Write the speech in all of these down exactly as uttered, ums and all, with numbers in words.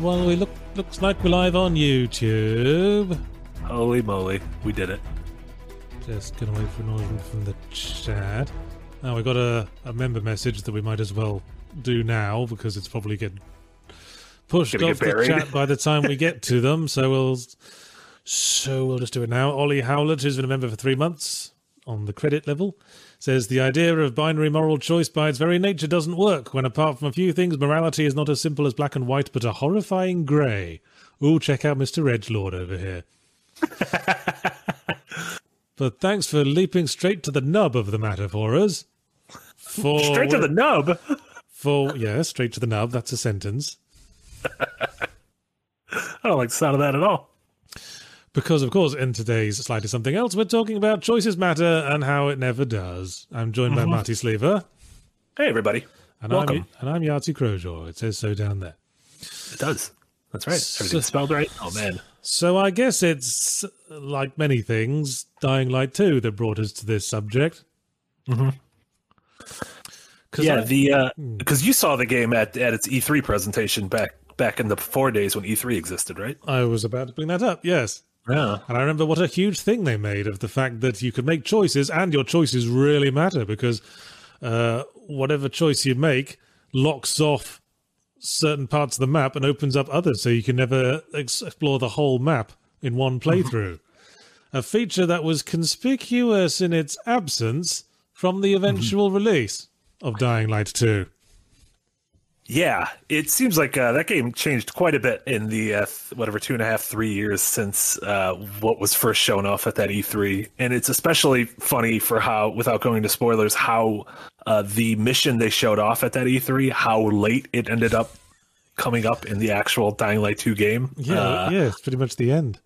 Well, we look looks like we're live on YouTube. Holy moly, we did it. Just gonna wait for an from the chat. Now we got a, a member message that we might as well do now because it's probably getting pushed off get the chat by the time we get to them. So we'll so we'll just do it now. Ollie Howlett, who's been a member for three months on the credit level, says the idea of binary moral choice by its very nature doesn't work when, apart from a few things, morality is not as simple as black and white, but a horrifying grey. Ooh, check out Mister Edgelord over here. But thanks for leaping straight to the nub of the matter for us. For, straight to the nub? For yeah, straight to the nub. That's a sentence. I don't like the sound of that at all. Because, of course, in today's Slightly Something Else, we're talking about choices matter and how it never does. I'm joined mm-hmm. by Marty Sliva. Hey, everybody. And Welcome. I'm, and I'm Yahtzee Croshaw. It says so down there. It does. That's right. So, everything's spelled right. Oh, man. So I guess it's, like many things, Dying Light two that brought us to this subject. Mm-hmm. Cause yeah, I, the uh, because you saw the game at, at its E three presentation back, back in the four days when E three existed, right? I was about to bring that up, yes. Yeah. And I remember what a huge thing they made of the fact that you could make choices, and your choices really matter, because uh, whatever choice you make locks off certain parts of the map and opens up others, so you can never explore the whole map in one playthrough. Mm-hmm. A feature that was conspicuous in its absence from the eventual mm-hmm. release of Dying Light two. Yeah, it seems like uh, that game changed quite a bit in the, uh, whatever, two and a half, three years since uh, what was first shown off at that E three. And it's especially funny for how, without going to spoilers, how uh, the mission they showed off at that E three, how late it ended up coming up in the actual Dying Light two game. Yeah, uh, yeah, it's pretty much the end.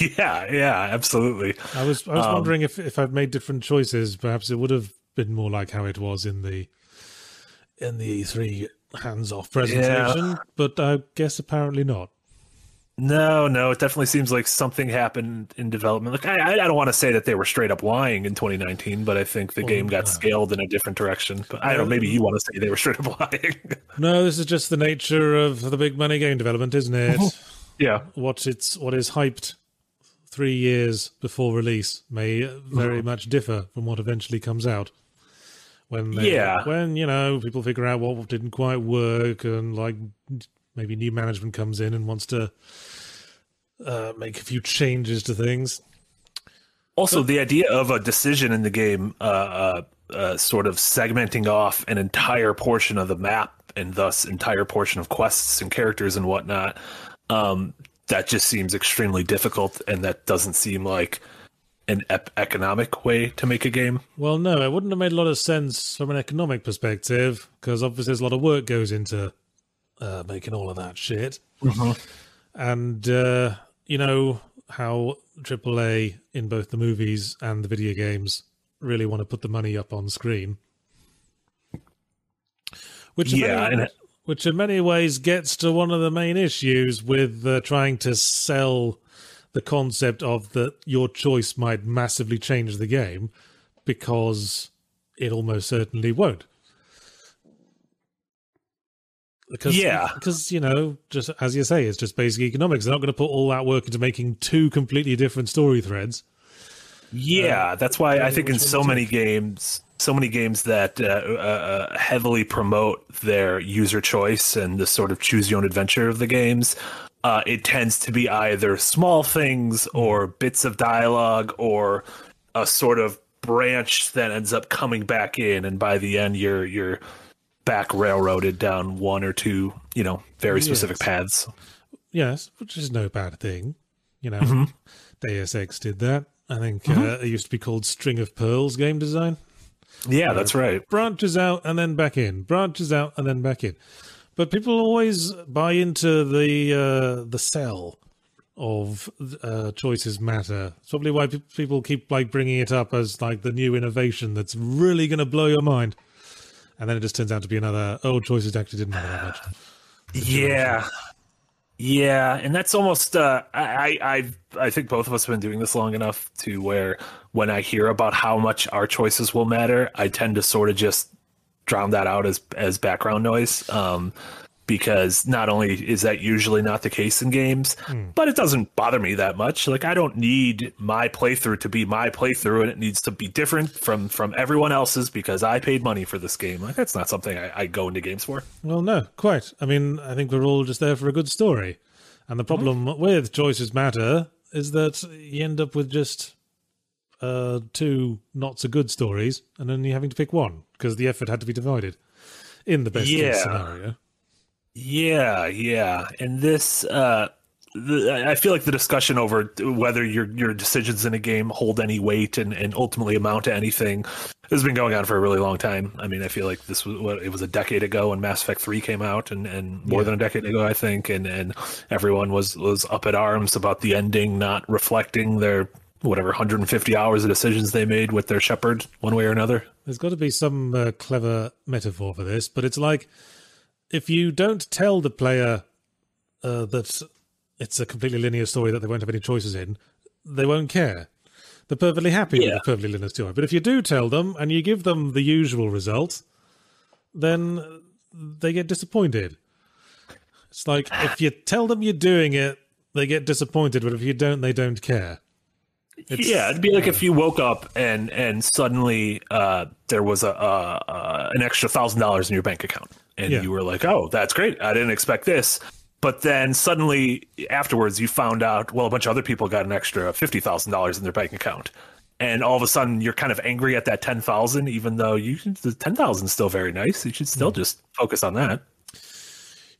Yeah, yeah, absolutely. I was I was um, wondering if, if I'd made different choices, perhaps it would have been more like how it was in the in the E three hands-off presentation, yeah. But I guess apparently not. No, no, it definitely seems like something happened in development. Like I, I don't want to say that they were straight up lying in twenty nineteen, but I think the well, game got no. scaled in a different direction. But I don't know, maybe you want to say they were straight up lying. No, this is just the nature of the big money game development, isn't it? Yeah. What it's what is hyped three years before release may very much differ from what eventually comes out. When they, yeah. when, you know, people figure out what didn't quite work and, like, maybe new management comes in and wants to uh, make a few changes to things. Also, but- the idea of a decision in the game uh, uh, sort of segmenting off an entire portion of the map and thus entire portion of quests and characters and whatnot, um, that just seems extremely difficult, and that doesn't seem like an ep- economic way to make a game. Well, no, it wouldn't have made a lot of sense from an economic perspective, because obviously there's a lot of work goes into uh, making all of that shit. Mm-hmm. And uh, you know how triple A in both the movies and the video games really want to put the money up on screen, which in yeah, many, and- which in many ways gets to one of the main issues with uh, trying to sell the concept of that your choice might massively change the game, because it almost certainly won't. Because, yeah. Because, you know, just as you say, it's just basic economics. They're not going to put all that work into making two completely different story threads. Yeah, um, that's why I think in so many games, so many games that uh, uh, heavily promote their user choice and the sort of choose your own adventure of the games, Uh, it tends to be either small things or bits of dialogue or a sort of branch that ends up coming back in, and by the end you're you're back railroaded down one or two, you know, very specific yes. paths. Yes, which is no bad thing. You know, mm-hmm. Deus Ex did that. I think mm-hmm. uh, it used to be called String of Pearls game design. Yeah, uh, that's right. Branches out and then back in. Branches out and then back in. But people always buy into the uh, the sell of uh, choices matter. It's probably why pe- people keep like bringing it up as like the new innovation that's really going to blow your mind, and then it just turns out to be another oh choices actually didn't matter that much. Yeah, yeah, and that's almost uh, I I I think both of us have been doing this long enough to where when I hear about how much our choices will matter, I tend to sort of just drown that out as as background noise, um because not only is that usually not the case in games, mm. but it doesn't bother me that much. Like, I don't need my playthrough to be my playthrough, and it needs to be different from, from everyone else's because I paid money for this game. Like, that's not something I, I go into games for. Well, no, quite. I mean, I think we're all just there for a good story. And the problem mm-hmm. with Choices Matter is that you end up with just uh, two not-so-good stories and only having to pick one because the effort had to be divided in the best yeah. case scenario. Yeah, yeah, and this, uh, the, I feel like the discussion over whether your your decisions in a game hold any weight and, and ultimately amount to anything has been going on for a really long time. I mean, I feel like this was what it was a decade ago when Mass Effect three came out, and, and more yeah. than a decade ago, I think, and, and everyone was, was up at arms about the ending not reflecting their whatever one hundred fifty hours of decisions they made with their shepherd one way or another. There's got to be some uh, clever metaphor for this, but it's like, if you don't tell the player uh, that it's a completely linear story that they won't have any choices in, they won't care. They're perfectly happy yeah. with a perfectly linear story. But if you do tell them and you give them the usual result, then they get disappointed. It's like, if you tell them you're doing it, they get disappointed. But if you don't, they don't care. It's, yeah, it'd be like uh, if you woke up and and suddenly uh, there was a, a, a an extra thousand dollars in your bank account, and yeah. you were like, "Oh, that's great! I didn't expect this." But then suddenly afterwards, you found out, well, a bunch of other people got an extra fifty thousand dollars in their bank account, and all of a sudden you're kind of angry at that ten thousand, even though you the ten thousand is still very nice. You should still mm. just focus on that.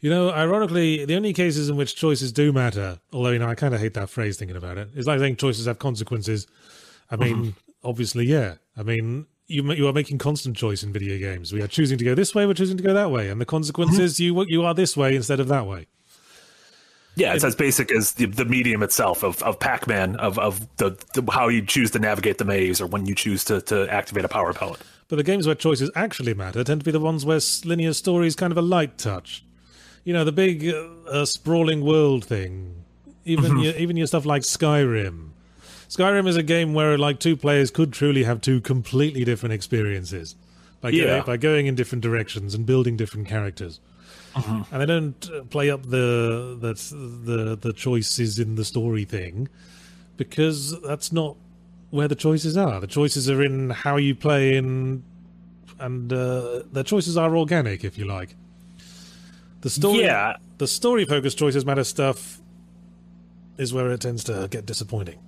You know, ironically, the only cases in which choices do matter, although, you know, I kind of hate that phrase thinking about it. It's like saying choices have consequences. I mean, mm-hmm. obviously, yeah. I mean, you you are making constant choice in video games. We are choosing to go this way, we're choosing to go that way. And the consequence is mm-hmm. you, you are this way instead of that way. Yeah, it's it, as basic as the, the medium itself of, of Pac-Man, of, of the, the how you choose to navigate the maze or when you choose to, to activate a power pellet. But the games where choices actually matter tend to be the ones where linear story is kind of a light touch. You know, the big uh, sprawling world thing, even mm-hmm. your, even your stuff like Skyrim. Skyrim is a game where, like, two players could truly have two completely different experiences by, yeah. going, by going in different directions and building different characters. Mm-hmm. And they don't play up the, the, the, the choices in the story thing because that's not where the choices are. The choices are in how you play in, and uh, the choices are organic, if you like. The story, yeah. the story-focused choices matter stuff is where it tends to get disappointing.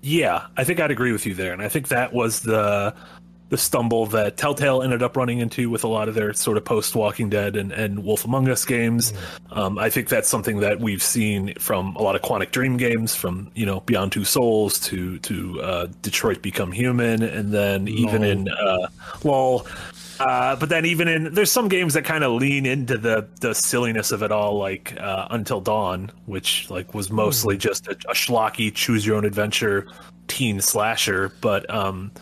Yeah, I think I'd agree with you there, and I think that was the the stumble that Telltale ended up running into with a lot of their sort of post-Walking Dead and, and Wolf Among Us games. Mm. Um, I think that's something that we've seen from a lot of Quantic Dream games, from, you know, Beyond Two Souls to to uh, Detroit Become Human, and then Lol. even in uh, Lol. Uh, but then even in, there's some games that kind of lean into the, the silliness of it all, like uh, Until Dawn, which like was mostly just a, a schlocky choose-your-own-adventure teen slasher. But um,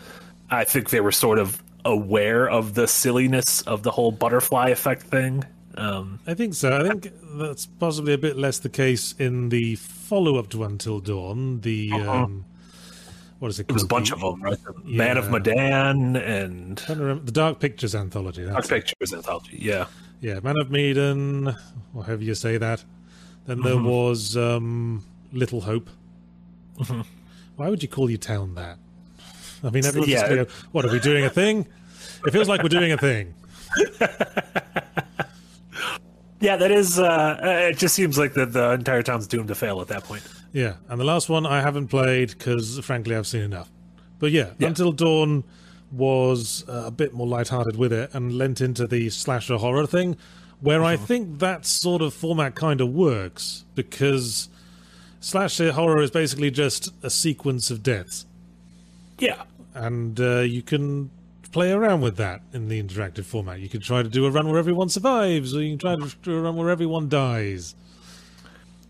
I think they were sort of aware of the silliness of the whole butterfly effect thing. Um, I think so. I think that's possibly a bit less the case in the follow-up to Until Dawn, the... Uh-huh. Um, What is it? It was a bunch of them, right? The yeah. Man of Medan and the Dark Pictures anthology. Dark Pictures it. anthology, yeah, yeah. Man of Medan, or however you say that. Then mm-hmm. there was um, Little Hope. Mm-hmm. Why would you call your town that? I mean, everyone's yeah. just going, "What are we doing? A thing?" It feels like we're doing a thing. Yeah, that is. Uh, it just seems like the the entire town's doomed to fail at that point. Yeah, and the last one I haven't played because, frankly, I've seen enough. But yeah, yeah. Until Dawn was uh, a bit more lighthearted with it and lent into the slasher horror thing, where mm-hmm. I think that sort of format kind of works, because slasher horror is basically just a sequence of deaths. Yeah. And uh, you can play around with that in the interactive format. You can try to do a run where everyone survives, or you can try to do a run where everyone dies.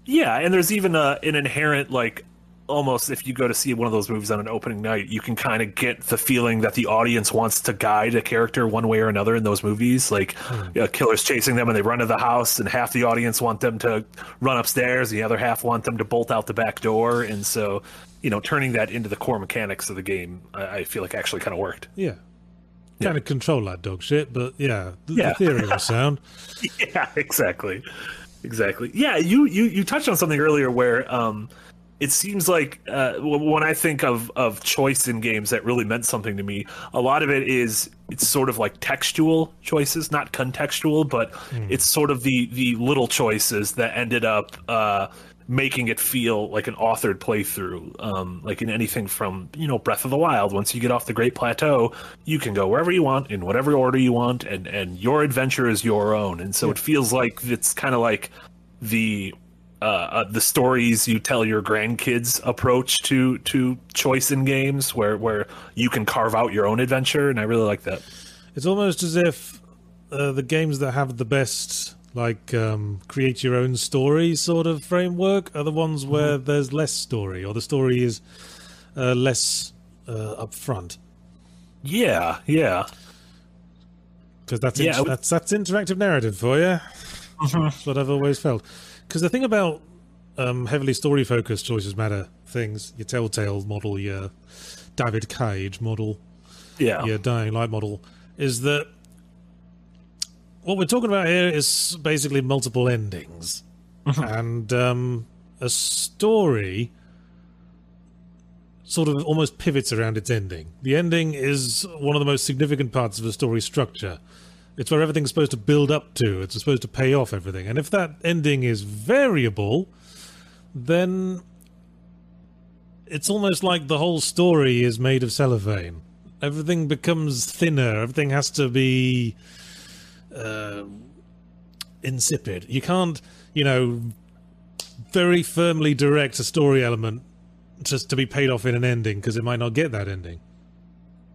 Yeah, and there's even a, an inherent, like, almost if you go to see one of those movies on an opening night, you can kind of get the feeling that the audience wants to guide a character one way or another in those movies. Like, mm. you know, killer's chasing them and they run to the house, and half the audience want them to run upstairs, and the other half want them to bolt out the back door. And so, you know, turning that into the core mechanics of the game, I, I feel like actually kind of worked. Yeah. yeah. kind of control that dog shit, but yeah, the, yeah. the theory will sound. Yeah, exactly. Exactly. Yeah, you, you, you touched on something earlier where um, it seems like uh, when I think of, of choice in games that really meant something to me, a lot of it is it's sort of like textual choices, not contextual, but mm. it's sort of the, the little choices that ended up uh, making it feel like an authored playthrough. Um, like in anything from, you know, Breath of the Wild, once you get off the Great Plateau, you can go wherever you want, in whatever order you want, and, and your adventure is your own. And so yeah. it feels like it's kind of like the... Uh, the stories you tell your grandkids approach to to choice in games, where where you can carve out your own adventure, and I really like that. It's almost as if uh, the games that have the best, like um, create your own story sort of framework, are the ones where mm-hmm. there's less story, or the story is uh, less uh, upfront. Yeah, yeah. Because that's yeah, int- that's that's interactive narrative for you. Mm-hmm. That's what I've always felt. Because the thing about um, heavily story-focused choices matter things, your Telltale model, your David Cage model, yeah. your Dying Light model, is that what we're talking about here is basically multiple endings. Mm-hmm. And um, a story sort of almost pivots around its ending. The ending is one of the most significant parts of a story structure. It's where everything's supposed to build up to. It's supposed to pay off everything. And if that ending is variable, then it's almost like the whole story is made of cellophane. Everything becomes thinner. Everything has to be uh, insipid. You can't, you know, very firmly direct a story element just to be paid off in an ending, because it might not get that ending.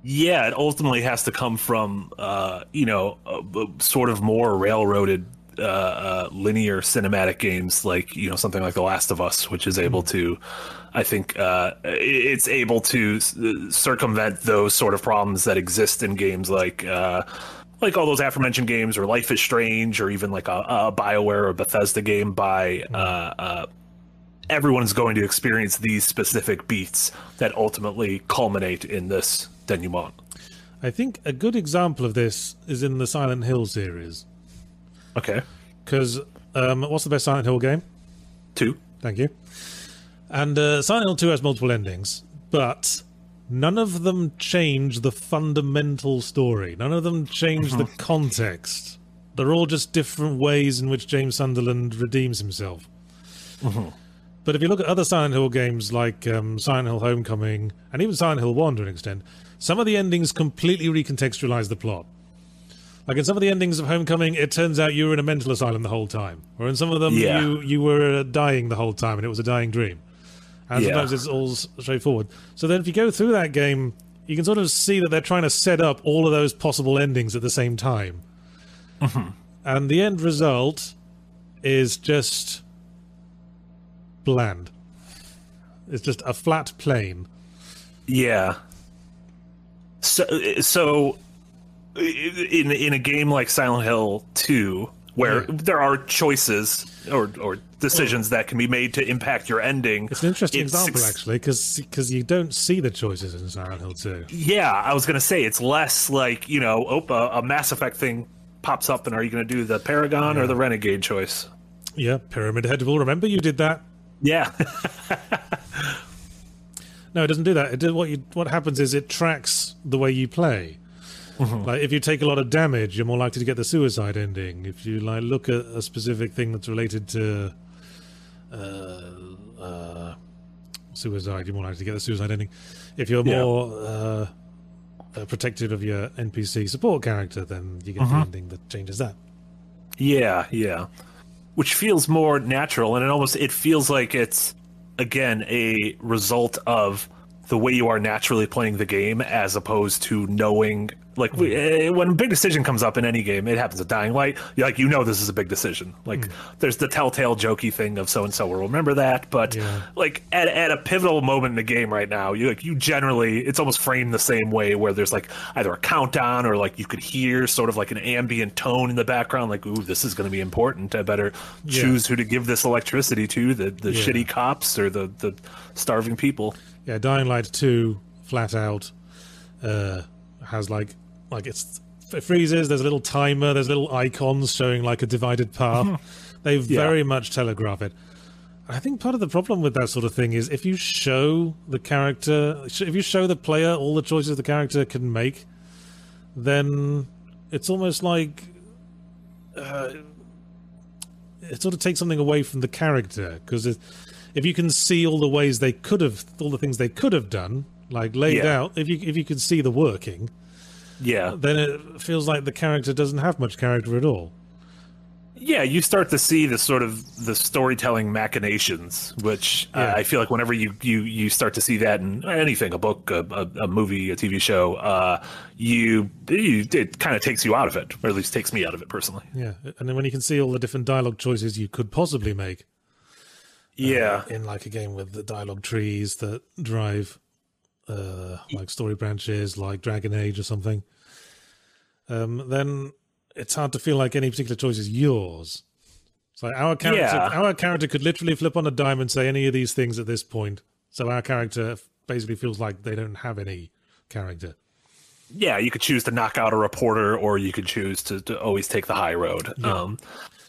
Yeah, it ultimately has to come from, uh, you know, uh, sort of more railroaded, uh, uh, linear cinematic games like, you know, something like The Last of Us, which is able to, I think, uh, it's able to circumvent those sort of problems that exist in games like, uh, like all those aforementioned games, or Life is Strange, or even like a, a BioWare or Bethesda game by... Uh, uh, everyone's going to experience these specific beats that ultimately culminate in this denouement. I think a good example of this is in the Silent Hill series. Okay. Because um, what's the best Silent Hill game? Two. Thank you. And uh, Silent Hill two has multiple endings, but none of them change the fundamental story. None of them change mm-hmm. the context. They're all just different ways in which James Sunderland redeems himself. Mm-hmm. But if you look at other Silent Hill games like um, Silent Hill Homecoming, and even Silent Hill one to an extent, some of the endings completely recontextualize the plot. Like in some of the endings of Homecoming, it turns out you were in a mental asylum the whole time. Or in some of them, yeah. you, you were dying the whole time and it was a dying dream. And yeah. sometimes it's all straightforward. So then if you go through that game, you can sort of see that they're trying to set up all of those possible endings at the same time. Mm-hmm. And the end result is just... bland. It's just a flat plane. Yeah. So, so in in a game like Silent Hill two, where yeah. there are choices or or decisions that can be made to impact your ending. It's an interesting it's example, ex- actually, because because you don't see the choices in Silent Hill two. Yeah, I was going to say it's less like, you know, oh, a, a Mass Effect thing pops up, and are you going to do the Paragon yeah. or the Renegade choice? Yeah, Pyramid Head will remember you did that. Yeah. No, it doesn't do that. It does, what you, what happens is it tracks the way you play. Mm-hmm. Like if you take a lot of damage, you're more likely to get the suicide ending. If you like look at a specific thing that's related to uh, uh, suicide, you're more likely to get the suicide ending. If you're yeah. more uh, uh, protective of your N P C support character, then you get mm-hmm. the ending that changes that. Yeah, yeah. Which feels more natural, and it almost it feels like it's again a result of the way you are naturally playing the game, as opposed to knowing. Like we, when a big decision comes up in any game, it happens at Dying Light. You're like, you know, this is a big decision. Like mm. there's the Telltale jokey thing of so and so will remember that, but yeah. like at at a pivotal moment in the game right now, you like you generally it's almost framed the same way, where there's like either a countdown or like you could hear sort of like an ambient tone in the background, like, ooh, this is going to be important. I better yeah. choose who to give this electricity to, the the yeah. shitty cops or the the starving people. Yeah, Dying Light two flat out uh, has like Like it's it freezes. There's a little timer. There's little icons showing like a divided path. They've yeah. very much telegraphed it. I think part of the problem with that sort of thing is if you show the character, if you show the player all the choices the character can make, then it's almost like uh, it sort of takes something away from the character, because if you can see all the ways they could have, all the things they could have done, like laid yeah. out, if you if you can see the working, yeah, then it feels like the character doesn't have much character at all. Yeah, you start to see the sort of the storytelling machinations, which yeah. uh, I feel like whenever you, you, you start to see that in anything, a book, a, a, a movie, a T V show, uh, you, you it kind of takes you out of it, or at least takes me out of it personally. Yeah, and then when you can see all the different dialogue choices you could possibly make. Yeah. Uh, in like a game with the dialogue trees that drive uh, like story branches, like Dragon Age or something, um, then... it's hard to feel like any particular choice is yours. So our character, yeah. our character could literally flip on a dime and say any of these things at this point. So our character basically feels like they don't have any character. Yeah, you could choose to knock out a reporter, or you could choose to, to always take the high road. Yeah. Um,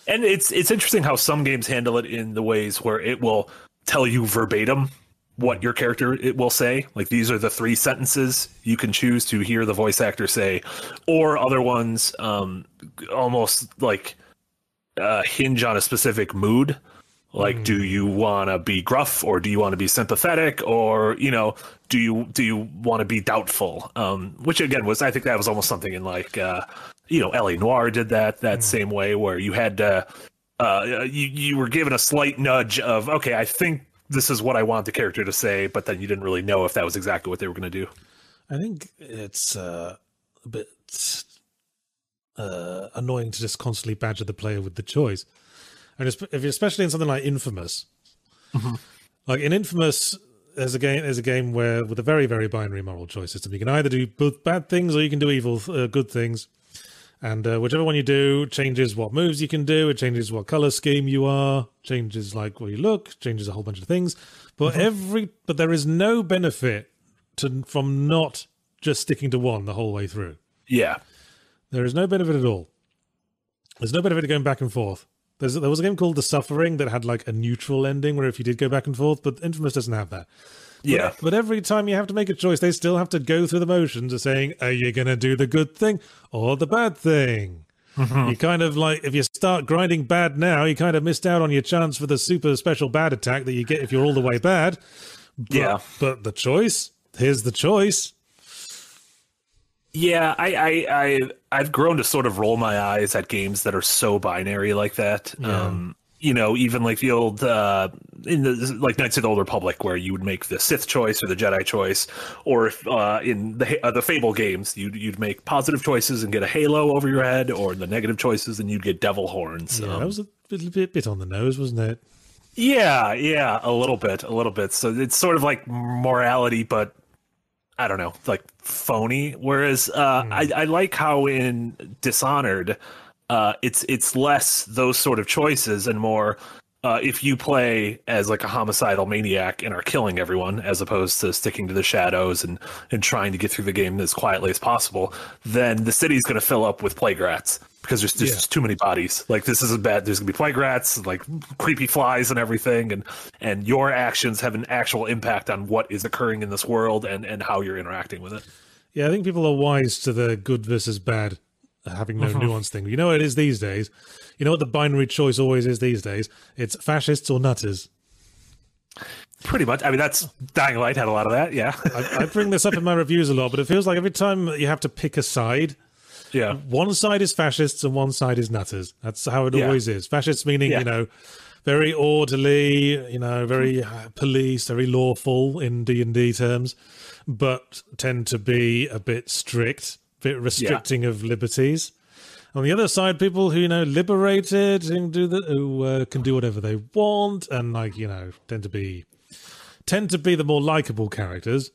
and it's it's interesting how some games handle it in the ways where it will tell you verbatim what your character it will say, like these are the three sentences you can choose to hear the voice actor say, or other ones um, almost like uh, hinge on a specific mood. Like, mm. do you want to be gruff, or do you want to be sympathetic, or you know, do you do you want to be doubtful? Um, which again was, I think that was almost something in like uh, you know, L A Noire did that that mm. same way, where you had to, uh, you you were given a slight nudge of okay, I think this is what I want the character to say, but then you didn't really know if that was exactly what they were going to do. I think it's uh, a bit uh, annoying to just constantly badger the player with the choice. And especially in something like Infamous. Mm-hmm. Like in Infamous, there's a game, there's a game where with a very, very binary moral choice system, you can either do both bad things or you can do evil, uh, good things. And uh, whichever one you do changes what moves you can do, it changes what color scheme you are, changes like where you look, changes a whole bunch of things. But mm-hmm. every but there is no benefit to from not just sticking to one the whole way through. Yeah. There is no benefit at all. There's no benefit to going back and forth. There's, there was a game called The Suffering that had like a neutral ending where if you did go back and forth, but Infamous doesn't have that. But, yeah. But every time you have to make a choice, they still have to go through the motions of saying, are you going to do the good thing or the bad thing? Mm-hmm. You kind of like, if you start grinding bad now, you kind of missed out on your chance for the super special bad attack that you get if you're all the way bad. But, yeah. But the choice, here's the choice. Yeah, I, I, I, I've grown to sort of roll my eyes at games that are so binary like that. Yeah. Um You know, even like the old, uh, in the like Knights of the Old Republic, where you would make the Sith choice or the Jedi choice, or if, uh, in the uh, the Fable games, you'd you'd make positive choices and get a halo over your head, or the negative choices and you'd get devil horns. Yeah, um, that was a bit, bit bit on the nose, wasn't it? Yeah, yeah, a little bit, a little bit. So it's sort of like morality, but I don't know, like phony. Whereas uh, mm. I I like how in Dishonored. Uh, it's it's less those sort of choices and more uh, if you play as like a homicidal maniac and are killing everyone as opposed to sticking to the shadows and, and trying to get through the game as quietly as possible, then the city's going to fill up with plague rats because there's just yeah. too many bodies. Like this is bad. There's going to be plague rats and like creepy flies and everything. And, and your actions have an actual impact on what is occurring in this world and, and how you're interacting with it. Yeah, I think people are wise to the good versus bad. Having no uh-huh. nuance thing. You know what it is these days? You know what the binary choice always is these days? It's fascists or nutters. Pretty much. I mean, that's Dying Light had a lot of that, yeah. I, I bring this up in my reviews a lot, but it feels like every time you have to pick a side, yeah, one side is fascists and one side is nutters. That's how it yeah. always is. Fascists meaning, yeah. you know, very orderly, you know, very policed, very lawful in D and D terms, but tend to be a bit strict. Bit restricting yeah. of liberties. On the other side, people who you know liberated and do the who uh, can do whatever they want and like you know tend to be tend to be the more likable characters.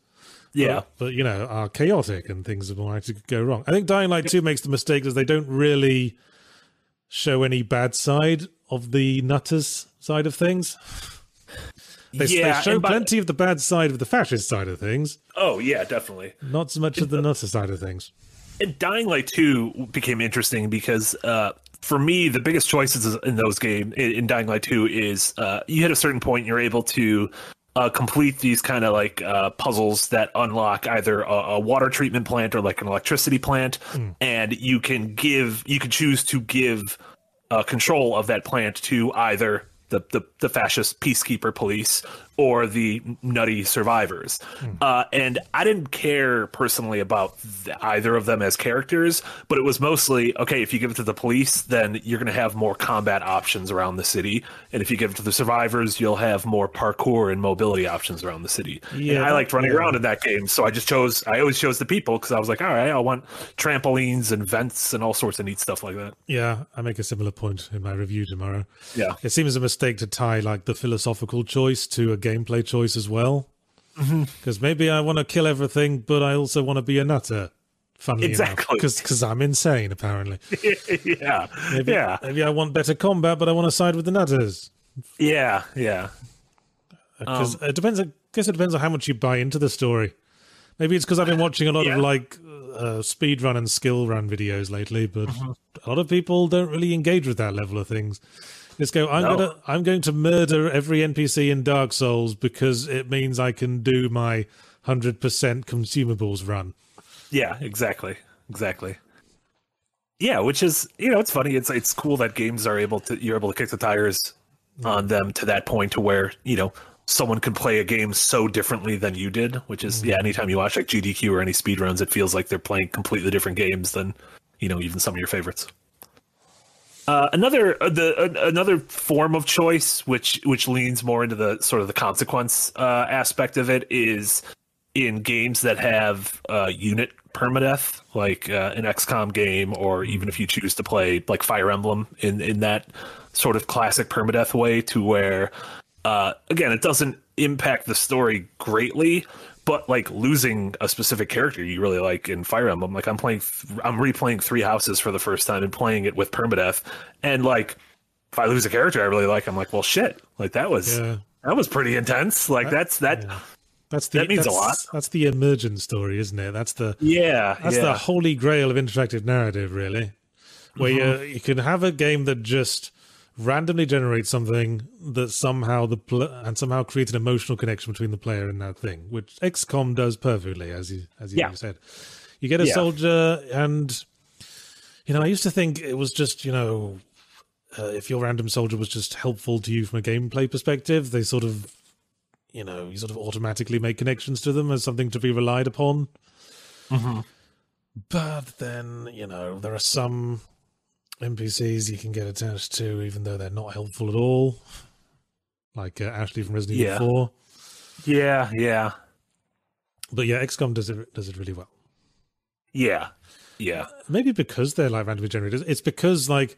Yeah, but, but you know are chaotic and things are more likely to go wrong. I think Dying Light two makes the mistake that they don't really show any bad side of the nutters side of things. They, yeah, they show by, plenty of the bad side of the fascist side of things. Oh yeah, definitely. Not so much of the nutter side of things. And Dying Light two became interesting because uh, for me, the biggest choices in those games in Dying Light two is uh, you hit a certain point, you're able to uh, complete these kind of like uh, puzzles that unlock either a, a water treatment plant or like an electricity plant, mm. and you can give you can choose to give uh, control of that plant to either the the, the fascist peacekeeper police or the nutty survivors. Mm. Uh, and I didn't care personally about th- either of them as characters, but it was mostly, okay, if you give it to the police, then you're going to have more combat options around the city. And if you give it to the survivors, you'll have more parkour and mobility options around the city. Yeah, and I liked running yeah. around in that game, so I just chose, I always chose the people because I was like, all right, I want trampolines and vents and all sorts of neat stuff like that. Yeah, I make a similar point in my review tomorrow. Yeah. It seems a mistake to tie like the philosophical choice to a gameplay choice as well, because mm-hmm. maybe I want to kill everything, but I also want to be a nutter. Funnily exactly. enough, because I'm insane apparently. yeah, maybe, yeah. Maybe I want better combat, but I want to side with the nutters. Yeah, yeah. Because um, it depends. I guess it depends on how much you buy into the story. Maybe it's because I've been watching a lot yeah. of like uh, speed run and skill run videos lately, but mm-hmm. a lot of people don't really engage with that level of things. Let's go. I'm no. gonna. I'm going to murder every N P C in Dark Souls because it means I can do my hundred percent consumables run. Yeah, exactly, exactly. Yeah, which is you know, it's funny. It's it's cool that games are able to you're able to kick the tires on them to that point to where you know someone can play a game so differently than you did. Which is mm-hmm. yeah, anytime you watch like G D Q or any speedruns, it feels like they're playing completely different games than you know even some of your favorites. Uh, another uh, the uh, another form of choice, which which leans more into the sort of the consequence uh, aspect of it, is in games that have uh, unit permadeath, like uh, an X COM game, or even if you choose to play like Fire Emblem in, in that sort of classic permadeath way, to where uh, again it doesn't impact the story greatly. But like losing a specific character you really like in Fire Emblem, like I'm playing, th- I'm replaying Three Houses for the first time and playing it with permadeath, and like if I lose a character I really like, I'm like, well, shit, like that was yeah. that was pretty intense. Like that, that's that yeah. that's the, that means that's, a lot. That's the immersion story, isn't it? That's the yeah that's yeah. the holy grail of interactive narrative, really, where mm-hmm. you you can have a game that just randomly generates something that somehow the pl- and somehow creates an emotional connection between the player and that thing, which X COM does perfectly, as you as you yeah. said. You get a yeah. soldier, and you know I used to think it was just you know uh, if your random soldier was just helpful to you from a gameplay perspective, they sort of you know you sort of automatically make connections to them as something to be relied upon. Mm-hmm. But then you know there are some N P Cs you can get attached to, even though they're not helpful at all, like uh, Ashley from Resident Evil yeah. Four. Yeah, yeah. But yeah, X COM does it does it really well. Yeah, yeah. Maybe because they're like randomly generated. It's because like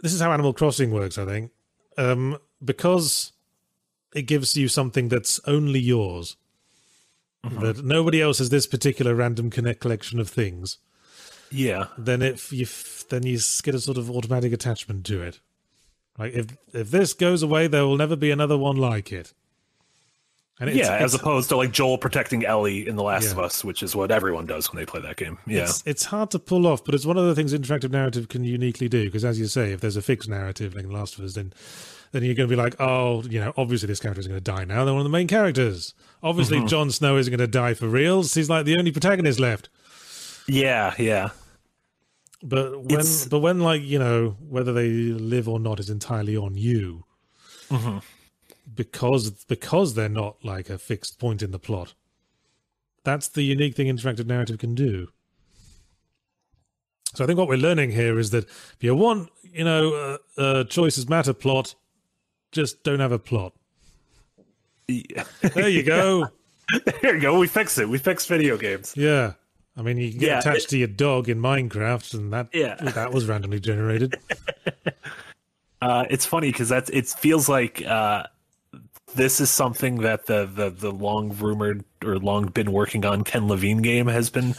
this is how Animal Crossing works, I think, um, because it gives you something that's only yours, mm-hmm. that nobody else has this particular random connect collection of things. Yeah. Then if you then you get a sort of automatic attachment to it. Like if if this goes away, there will never be another one like it. And it's, yeah, it's, as opposed to like Joel protecting Ellie in The Last yeah. of Us, which is what everyone does when they play that game. Yeah, it's, it's hard to pull off, but it's one of the things interactive narrative can uniquely do. Because as you say, if there's a fixed narrative like The Last of Us, then then you're going to be like, oh, you know, obviously this character is going to die now. They're one of the main characters. Obviously, mm-hmm. Jon Snow isn't going to die for reals. He's like the only protagonist left. Yeah, yeah. But when, it's... but when, like you know, whether they live or not is entirely on you, mm-hmm. because because they're not like a fixed point in the plot. That's the unique thing interactive narrative can do. So I think what we're learning here is that if you want, you know, uh, uh, choices matter plot, just don't have a plot. Yeah. There you go. There you go. We fix it. We fix video games. Yeah. I mean, you can get yeah, attached it, to your dog in Minecraft, and that yeah. that was randomly generated. uh, it's funny because that's it feels like uh, this is something that the, the, the long rumored or long been working on Ken Levine game has been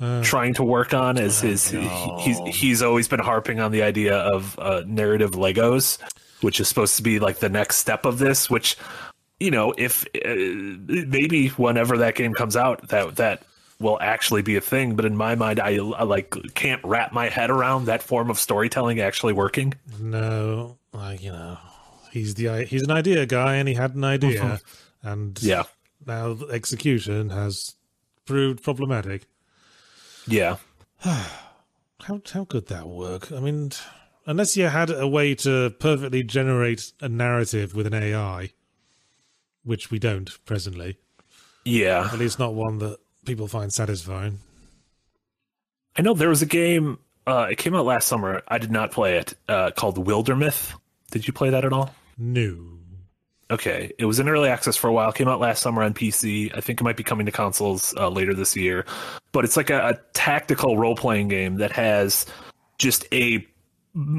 uh, trying to work on. As oh, his no. he's he's always been harping on the idea of uh, narrative Legos, which is supposed to be like the next step of this. Which you know, if uh, maybe whenever that game comes out, that that. will actually be a thing. But in my mind, I, I like can't wrap my head around that form of storytelling actually working. No, like, you know, he's the he's an idea guy, and he had an idea, and yeah, now the execution has proved problematic. Yeah, how how could that work? I mean, unless you had a way to perfectly generate a narrative with an A I, which we don't presently. Yeah, at least not one that people find satisfying. I know there was a game, uh, it came out last summer, I did not play it, uh, called Wildermyth. Did you play that at all? No. Okay, it was in early access for a while, came out last summer on P C. I think it might be coming to consoles uh, later this year. But it's like a, a tactical role-playing game that has just a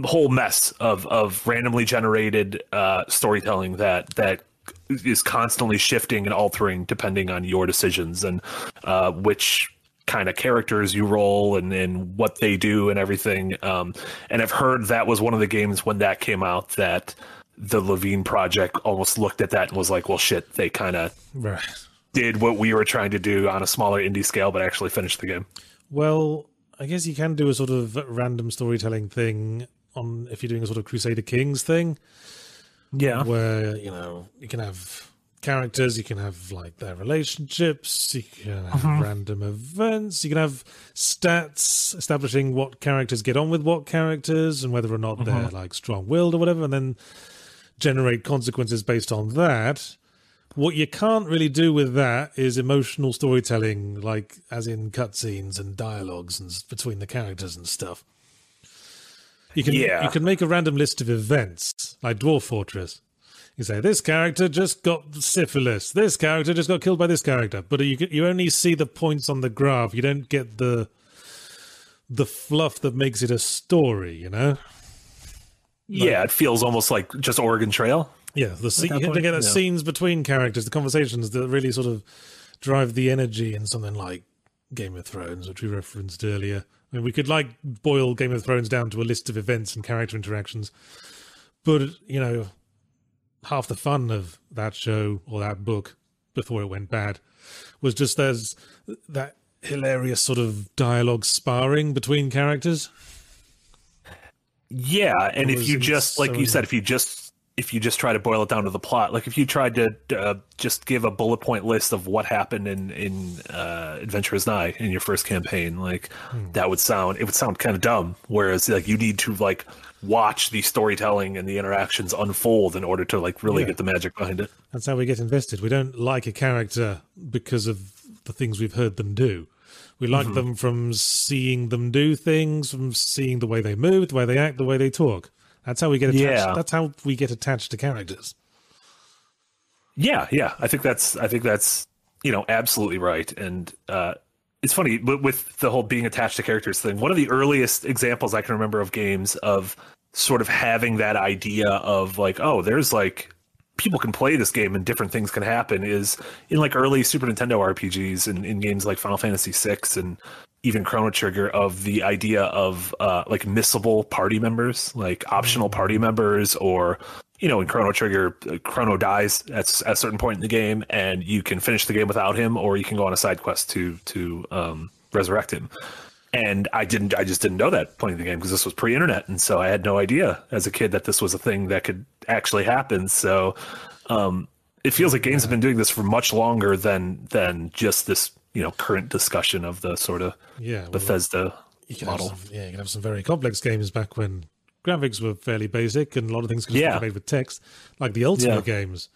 whole mess of, of randomly generated uh, storytelling that that is constantly shifting and altering depending on your decisions and uh, which kind of characters you roll and, and what they do and everything. Um, and I've heard that was one of the games when that came out that the Levine Project almost looked at that and was like, well, shit, they kind of right. did what we were trying to do on a smaller indie scale, but actually finished the game. Well, I guess you can do a sort of random storytelling thing on if you're doing a sort of Crusader Kings thing. Yeah. Where, you know, you can have characters, you can have, like, their relationships, you can have mm-hmm. random events, you can have stats establishing what characters get on with what characters and whether or not mm-hmm. they're, like, strong-willed or whatever, and then generate consequences based on that. What you can't really do with that is emotional storytelling, like, as in cutscenes and dialogues and between the characters and stuff. You can yeah. you can make a random list of events, like Dwarf Fortress. You say, this character just got syphilis, this character just got killed by this character. But you you only see the points on the graph. You don't get the the fluff that makes it a story, you know? Like, yeah, it feels almost like just Oregon Trail. Yeah, the scene, you get the yeah. scenes between characters, the conversations that really sort of drive the energy in something like Game of Thrones, which we referenced earlier. I mean, we could, like, boil Game of Thrones down to a list of events and character interactions, but, you know, half the fun of that show or that book before it went bad was just there's that hilarious sort of dialogue sparring between characters. Yeah, and if you just, like you said, if you just if you just try to boil it down to the plot, like if you tried to uh, just give a bullet point list of what happened in, in uh, Adventurer's Nigh in your first campaign, like hmm. that would sound, it would sound kind of dumb. Whereas like you need to like watch the storytelling and the interactions unfold in order to like really yeah. get the magic behind it. That's how we get invested. We don't like a character because of the things we've heard them do. We like mm-hmm. them from seeing them do things, from seeing the way they move, the way they act, the way they talk. That's how we get attached. Yeah. That's how we get attached to characters. Yeah, yeah. I think that's. I think that's. You know, absolutely right. And uh, it's funny with the whole being attached to characters thing. One of the earliest examples I can remember of games of sort of having that idea of like, oh, there's like people can play this game and different things can happen is in like early Super Nintendo R P Gs and in games like Final Fantasy six and even Chrono Trigger, of the idea of uh, like missable party members, like optional party members, or, you know, in Chrono Trigger, Chrono dies at, at a certain point in the game and you can finish the game without him, or you can go on a side quest to to um, resurrect him. And I didn't, I just didn't know that playing the game because this was pre-internet. And so I had no idea as a kid that this was a thing that could actually happen. So um, it feels like games have been doing this for much longer than than just this, you know, current discussion of the sort of yeah, well, Bethesda you can model. Have some, yeah, you can have some very complex games back when graphics were fairly basic and a lot of things could just yeah. be played with text, like the Ultima yeah. games.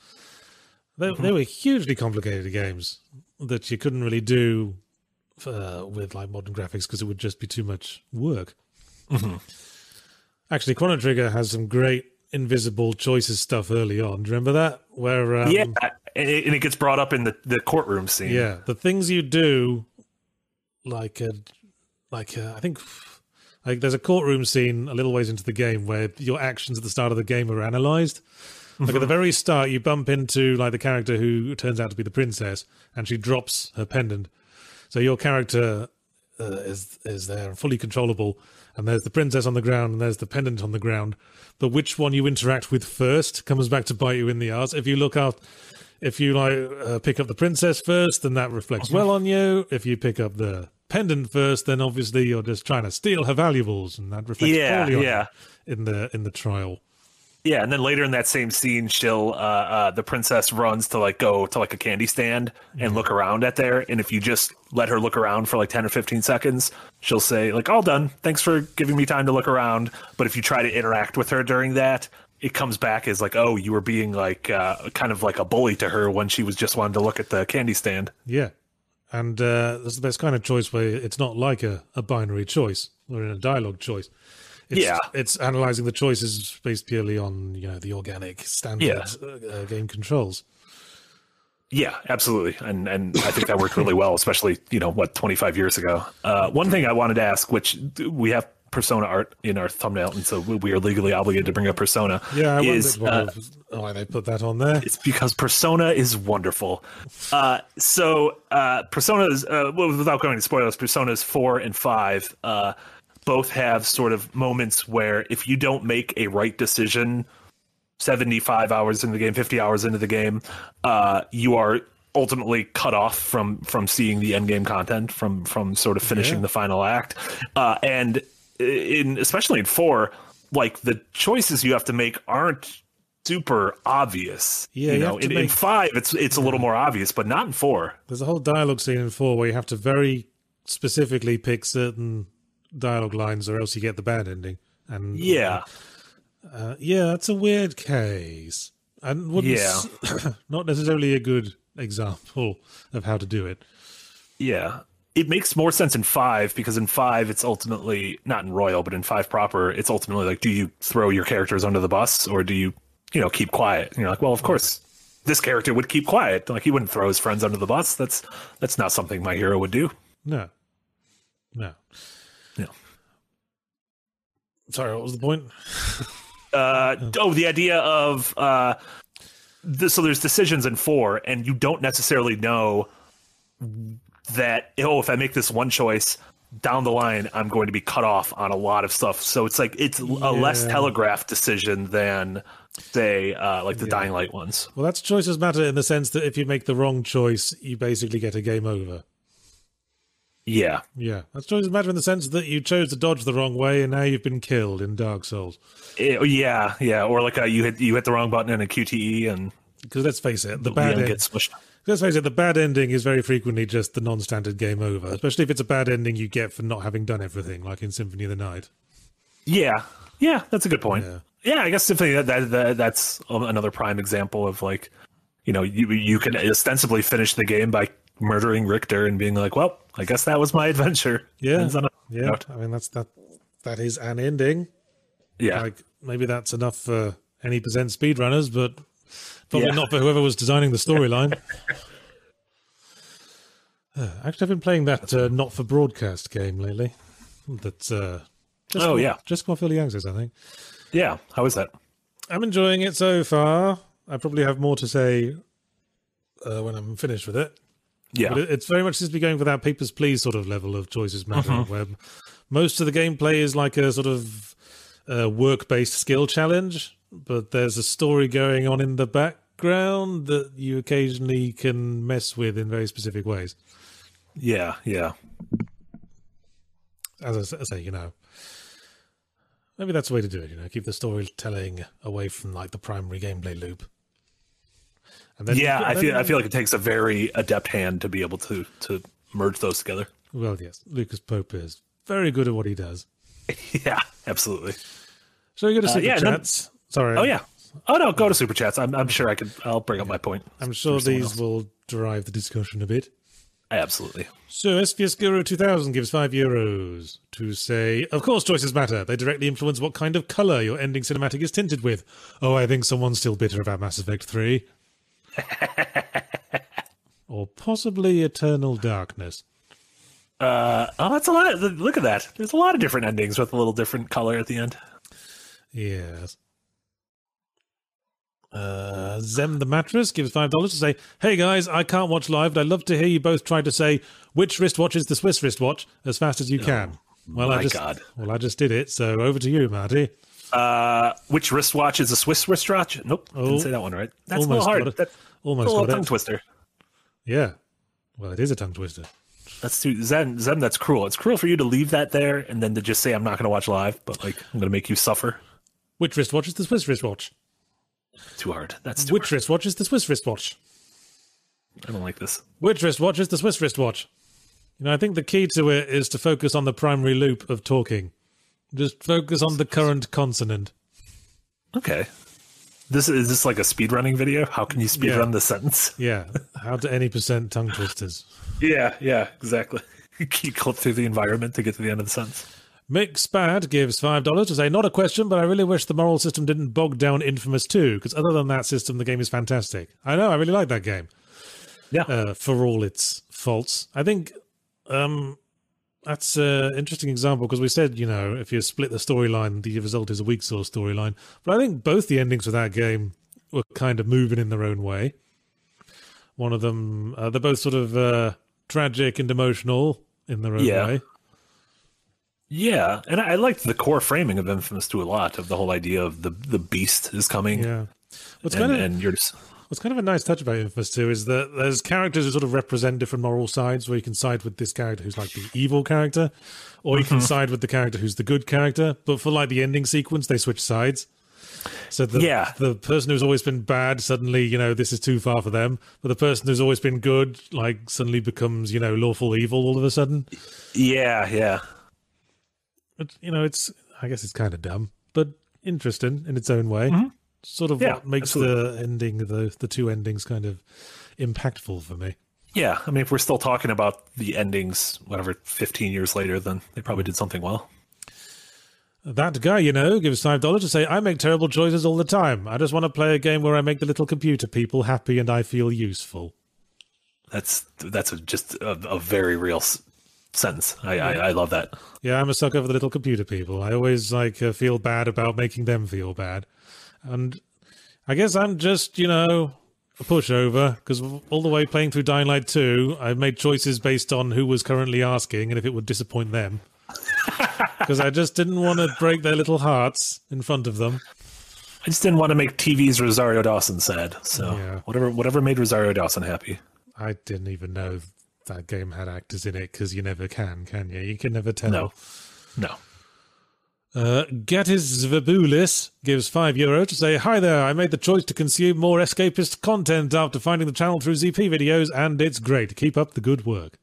They, mm-hmm. they were hugely complicated games that you couldn't really do uh, with like modern graphics because it would just be too much work. Mm-hmm. Actually, Chrono Trigger has some great invisible choices stuff early on. Remember that? Where um, yeah. And it gets brought up in the, the courtroom scene. Yeah, the things you do, like, a, like a, I think like there's a courtroom scene a little ways into the game where your actions at the start of the game are analysed. Like mm-hmm. at the very start, you bump into like the character who turns out to be the princess, and she drops her pendant. So your character uh, is is there and fully controllable, and there's the princess on the ground, and there's the pendant on the ground. But which one you interact with first comes back to bite you in the arse. If you look after... If you like uh, pick up the princess first, then that reflects well on you. If you pick up the pendant first, then obviously you're just trying to steal her valuables, and that reflects yeah, poorly on yeah. you in the in the trial. Yeah, and then later in that same scene, she'll uh, uh, the princess runs to like go to like a candy stand and yeah. look around at there. And if you just let her look around for like ten or fifteen seconds, she'll say like, "All done. Thanks for giving me time to look around." But if you try to interact with her during that, it comes back as like, "Oh, you were being like uh, kind of like a bully to her when she was just wanting to look at the candy stand." Yeah, and uh, that's the best kind of choice where it's not like a, a binary choice or in a dialogue choice. It's, yeah, it's analyzing the choices based purely on you know the organic standard yeah. uh, game controls. Yeah, absolutely, and and I think that worked really well, especially you know what twenty-five years ago. Uh, one thing I wanted to ask, which we have Persona art in our thumbnail, and so we are legally obligated to bring up Persona. Yeah, I is, wondered why uh, oh, they put that on there. It's because Persona is wonderful. Uh, so uh, Persona is uh, without going into spoilers, Personas four and five. Uh, both have sort of moments where if you don't make a right decision seventy-five hours into the game, fifty hours into the game, uh, you are ultimately cut off from from seeing the end game content, from from sort of finishing yeah. the final act. Uh, and in especially in four, like the choices you have to make aren't super obvious. Yeah, you know, you in, make... in five, it's it's a little more obvious, but not in four. There's a whole dialogue scene in four where you have to very specifically pick certain dialogue lines or else you get the bad ending. And yeah uh, yeah that's a weird case and wouldn't yeah s- not necessarily a good example of how to do it. Yeah it makes more sense in five, because in five it's ultimately not in Royal, but in five proper it's ultimately like, do you throw your characters under the bus or do you you know keep quiet? And you're like, well, of course this character would keep quiet. Like, he wouldn't throw his friends under the bus. That's that's not something my hero would do. No no Yeah. Sorry, what was the point? uh, oh, the idea of uh, this, so there's decisions in four, and you don't necessarily know that, oh, if I make this one choice down the line, I'm going to be cut off on a lot of stuff. So it's like it's yeah. a less telegraphed decision than say uh, like the yeah. Dying Light ones. Well, that's choices matter in the sense that if you make the wrong choice, you basically get a game over. Yeah. Yeah. That's choices matter in the sense that you chose to dodge the wrong way and now you've been killed in Dark Souls. It, yeah, yeah. Or like a, you hit you hit the wrong button in a Q T E and... Because let's face it, the bad end, gets smushed. Let's face it, the bad ending is very frequently just the non-standard game over, especially if it's a bad ending you get for not having done everything, like in Symphony of the Night. Yeah. Yeah, that's a good point. Yeah, yeah I guess Symphony, that, that, that, that's another prime example of like, you know, you, you can ostensibly finish the game by murdering Richter and being like, well, I guess that was my adventure. Yeah, yeah. Note. I mean, that's that. That is an ending. Yeah, like maybe that's enough for any percent speedrunners, but probably yeah. not for whoever was designing the storyline. uh, actually, I've been playing that uh, not for broadcast game lately. That's uh, just oh for, yeah, just for Phil Young's, I think. Yeah, how is that? I'm enjoying it so far. I probably have more to say uh, when I'm finished with it. Yeah, but it's very much seems to be going for that Papers, Please sort of level of choices matter, uh-huh. where most of the gameplay is like a sort of uh, work-based skill challenge, but there's a story going on in the background that you occasionally can mess with in very specific ways. Yeah, yeah. As I say, you know, maybe that's the way to do it, you know, keep the storytelling away from like the primary gameplay loop. Then, yeah, then, I feel I feel like it takes a very adept hand to be able to to merge those together. Well, yes, Lucas Pope is very good at what he does. Yeah, absolutely. Shall we go to Super uh, yeah, Chats? Then, Sorry. Oh, yeah. Oh, no, go to Super Chats. I'm, I'm sure I can. I'll bring yeah. up my point. I'm sure these will drive the discussion a bit. Absolutely. So, S V S Guru two thousand gives five euros to say, of course choices matter. They directly influence what kind of colour your ending cinematic is tinted with. Oh, I think someone's still bitter about Mass Effect three. Or possibly Eternal Darkness. Uh, oh, that's a lot. Of, look at that. There's a lot of different endings with a little different color at the end. Yes. Uh, Zem the Mattress gives five dollars to say, hey guys, I can't watch live, but I'd love to hear you both try to say which wristwatch is the Swiss wristwatch as fast as you can. Oh, well, my I just, God. Well, I just did it, so over to you, Marty. Uh, which wristwatch is a Swiss wristwatch? Nope, oh, didn't say that one right. That's a little hard. That, Almost got it. Tongue twister. Yeah. Well, it is a tongue twister. That's too Zen. Zen, that's cruel. It's cruel for you to leave that there and then to just say, "I'm not going to watch live," but like, I'm going to make you suffer. Which wristwatch is the Swiss wristwatch? Too hard. That's too Which hard. wristwatch is the Swiss wristwatch? I don't like this. Which wristwatch is the Swiss wristwatch? You know, I think the key to it is to focus on the primary loop of talking. Just focus on the current consonant. Okay. This is this like a speedrunning video? How can you speedrun yeah. the sentence? Yeah. How to any percent tongue twisters. Yeah, yeah, exactly. You clip through the environment to get to the end of the sentence. Mick Spad gives five dollars to say, not a question, but I really wish the moral system didn't bog down Infamous two, because other than that system, the game is fantastic. I know, I really like that game. Yeah. Uh, for all its faults. I think um, that's an interesting example, because we said, you know, if you split the storyline, the result is a weak source storyline. But I think both the endings for that game were kind of moving in their own way. One of them, uh, they're both sort of uh, tragic and emotional in their own yeah. way. Yeah, and I liked the core framing of Infamous two a lot, of the whole idea of the the beast is coming. Yeah, what's and, kind of and you're just... what's kind of a nice touch about Infamous two is that there's characters who sort of represent different moral sides, where you can side with this character who's like the evil character, or you can side with the character who's the good character. But for like the ending sequence, they switch sides. So the yeah. the person who's always been bad suddenly, you know, this is too far for them. But the person who's always been good, like, suddenly becomes, you know, lawful evil all of a sudden. Yeah, yeah. But, you know, it's, I guess it's kind of dumb, but interesting in its own way. Mm-hmm. Sort of yeah, what makes absolutely. the ending, the the two endings kind of impactful for me. Yeah, I mean, if we're still talking about the endings, whatever, fifteen years later, then they probably did something well. That guy, you know, gives five dollars to say, I make terrible choices all the time. I just want to play a game where I make the little computer people happy and I feel useful. That's, that's a, just a, a very real... S- sentence. I, I I love that. Yeah, I'm a sucker for the little computer people. I always like uh, feel bad about making them feel bad, and I guess I'm just, you know, a pushover, because all the way playing through Dying Light two, I made choices based on who was currently asking and if it would disappoint them, because I just didn't want to break their little hearts in front of them. I just didn't want to make T V's Rosario Dawson sad. So yeah. whatever whatever made Rosario Dawson happy. I didn't even know that game had actors in it, because you never can, can you? You can never tell. No. No. Uh, Gatis Vabulis gives five euro to say, hi there, I made the choice to consume more escapist content after finding the channel through Z P videos, and it's great. Keep up the good work.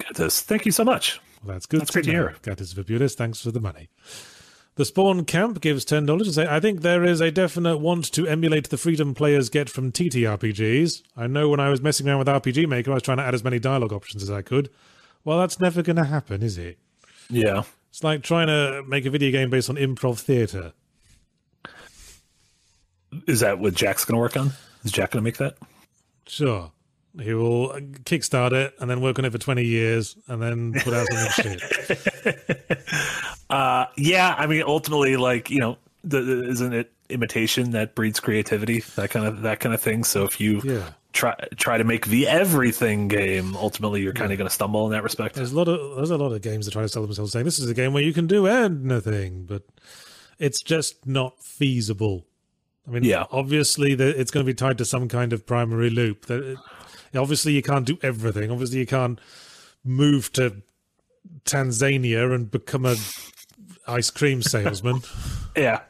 Gatis, thank you so much. Well, that's good. That's great to hear. Gatis Vabulis, thanks for the money. The Spawn Camp gives ten dollars to say, I think there is a definite want to emulate the freedom players get from T T R P Gs. I know when I was messing around with R P G Maker, I was trying to add as many dialogue options as I could. Well, that's never going to happen, is it? Yeah. It's like trying to make a video game based on improv theatre. Is that what Jack's going to work on? Is Jack going to make that? Sure. He will kickstart it and then work on it for twenty years and then put out some shit. Uh, yeah, I mean, ultimately, like, you know, the, the, isn't it imitation that breeds creativity? That kind of that kind of thing. So if you yeah. try try to make the everything game, ultimately you're kind yeah. of going to stumble in that respect. There's a lot of there's a lot of games that try to sell themselves saying this is a game where you can do anything, but it's just not feasible. I mean, yeah. obviously the, it's going to be tied to some kind of primary loop. That it, obviously you can't do everything. Obviously you can't move to Tanzania and become a ice cream salesman. yeah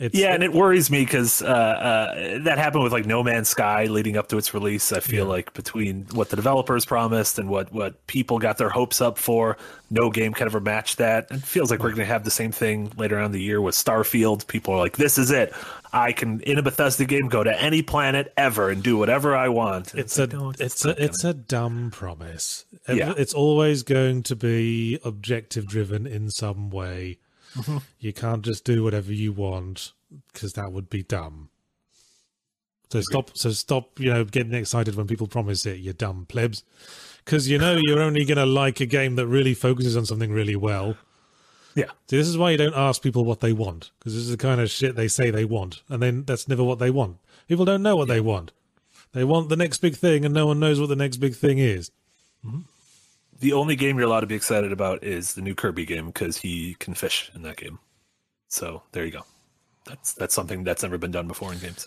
it's, yeah and it worries me because uh uh that happened with like No Man's Sky leading up to its release. I feel yeah. like between what the developers promised and what what people got their hopes up for, no game can ever match that. It feels like we're gonna have the same thing later on in the year with Starfield. People are like, this is it, I can in a Bethesda game go to any planet ever and do whatever I want. It's, it's a like, no, it's it's a, it's a dumb promise. Yeah. It's always going to be objective driven in some way. Mm-hmm. You can't just do whatever you want, because that would be dumb. So stop. So stop. You know, getting excited when people promise it. You dumb plebs, because you know you're only going to like a game that really focuses on something really well. Yeah. See, this is why you don't ask people what they want, because this is the kind of shit they say they want, and then that's never what they want. People don't know what yeah. they want. They want the next big thing, and no one knows what the next big thing is. Mm-hmm. The only game you're allowed to be excited about is the new Kirby game, because he can fish in that game. So there you go. That's that's something that's never been done before in games.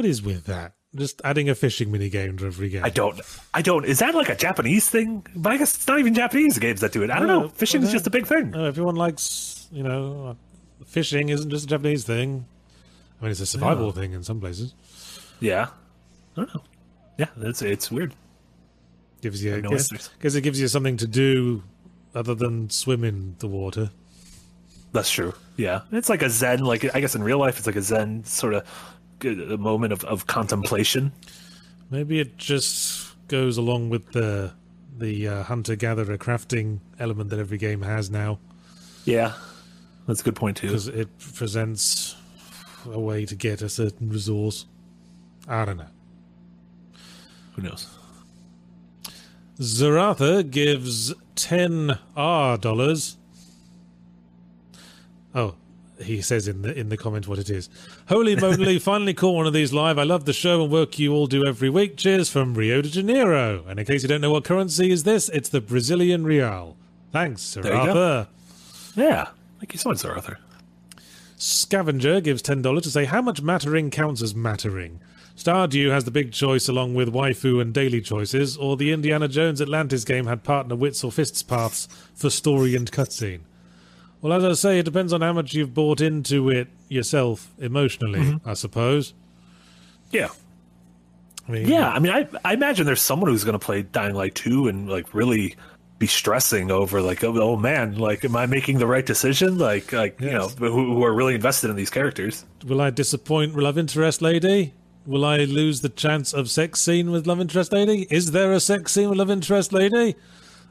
What is with that? Just adding a fishing minigame to every game. I don't. I don't. Is that like a Japanese thing? But I guess it's not even Japanese games that do it. I don't no, know. Fishing is just a big thing. No, everyone likes, you know, fishing isn't just a Japanese thing. I mean, it's a survival yeah. thing in some places. Yeah. I don't know. Yeah, it's, it's weird. Gives you, I guess it gives you something to do other than swim in the water. That's true. Yeah. It's like a zen, like, I guess in real life, it's like a zen sort of a moment of, of contemplation. Maybe it just goes along with the the uh, hunter-gatherer crafting element that every game has now. Yeah, that's a good point too. Because it presents a way to get a certain resource. I don't know. Who knows? Zaratha gives ten R dollars. Oh. He says in the in the comment what it is. Holy moly, finally caught one of these live. I love the show and work you all do every week. Cheers from Rio de Janeiro. And in case you don't know what currency is this, it's the Brazilian real. Thanks, Sir there Arthur. Yeah, thank you so much, Sir Arthur. Scavenger gives ten dollars to say, how much mattering counts as mattering? Stardew has the big choice along with waifu and daily choices, or the Indiana Jones Atlantis game had partner wits or fists paths for story and cutscene. Well, as I say, it depends on how much you've bought into it yourself emotionally, mm-hmm. I suppose. Yeah. I mean, yeah, I mean, I, I imagine there's someone who's going to play Dying Light two and, like, really be stressing over, like, oh, oh man, like, am I making the right decision? Like, like yes. you know, who, who are really invested in these characters. Will I disappoint love interest lady? Will I lose the chance of sex scene with love interest lady? Is there a sex scene with love interest lady?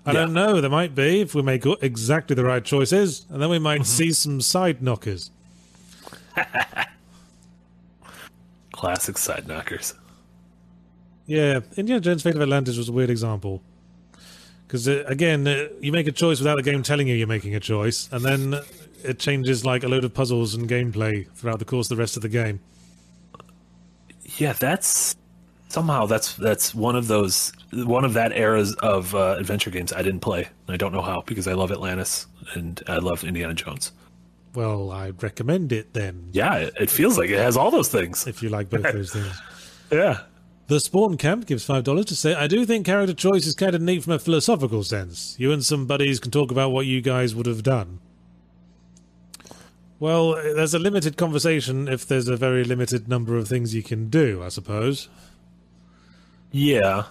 I yeah. don't know. There might be if we make exactly the right choices, and then we might mm-hmm. see some side knockers. Classic side knockers. Yeah, Indiana Jones: Fate of Atlantis was a weird example because uh, again, uh, you make a choice without the game telling you you're making a choice, and then it changes like a load of puzzles and gameplay throughout the course of the rest of the game. Yeah, that's. Somehow that's that's one of those one of that eras of uh, adventure games I didn't play. And I don't know how because I love Atlantis and I love Indiana Jones. Well, I'd recommend it then. Yeah, it, it feels like it has all those things. If you like both those things. Yeah. The Spawn Camp gives five dollars to say, I do think character choice is kind of neat from a philosophical sense. You and some buddies can talk about what you guys would have done. Well, there's a limited conversation if there's a very limited number of things you can do, I suppose. Yeah.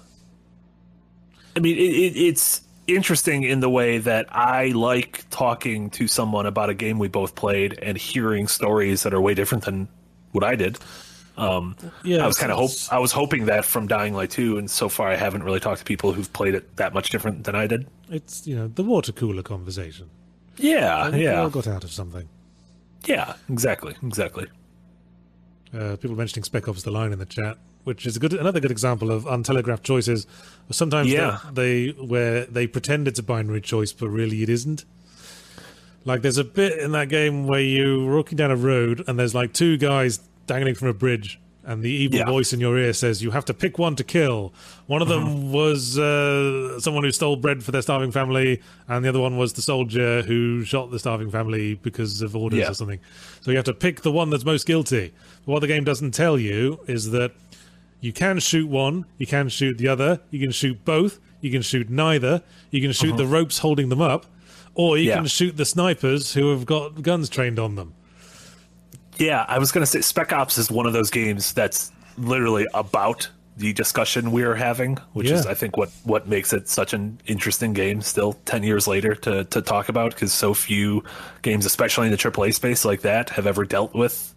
I mean, it, it, it's interesting in the way that I like talking to someone about a game we both played and hearing stories that are way different than what I did. Um, yeah, I was kind of hope I was hoping that from Dying Light two, and so far I haven't really talked to people who've played it that much different than I did. It's, you know, the water cooler conversation. Yeah, and yeah. We all got out of something. Yeah, exactly, exactly. Uh, people mentioning Spec Ops The Line in the chat, which is a good, another good example of untelegraphed choices. Sometimes yeah. they, they where they pretend it's a binary choice, but really it isn't. Like there's a bit in that game where you're walking down a road and there's like two guys dangling from a bridge, and the evil yeah. voice in your ear says you have to pick one to kill. One of them mm-hmm. was uh, someone who stole bread for their starving family, and the other one was the soldier who shot the starving family because of orders yeah. or something. So you have to pick the one that's most guilty. But what the game doesn't tell you is that you can shoot one, you can shoot the other, you can shoot both, you can shoot neither, you can shoot uh-huh. the ropes holding them up, or you yeah. can shoot the snipers who have got guns trained on them. Yeah, I was going to say Spec Ops is one of those games that's literally about the discussion we are having, which yeah. is, I think, what, what makes it such an interesting game still ten years later to, to talk about, because so few games, especially in the triple A space like that, have ever dealt with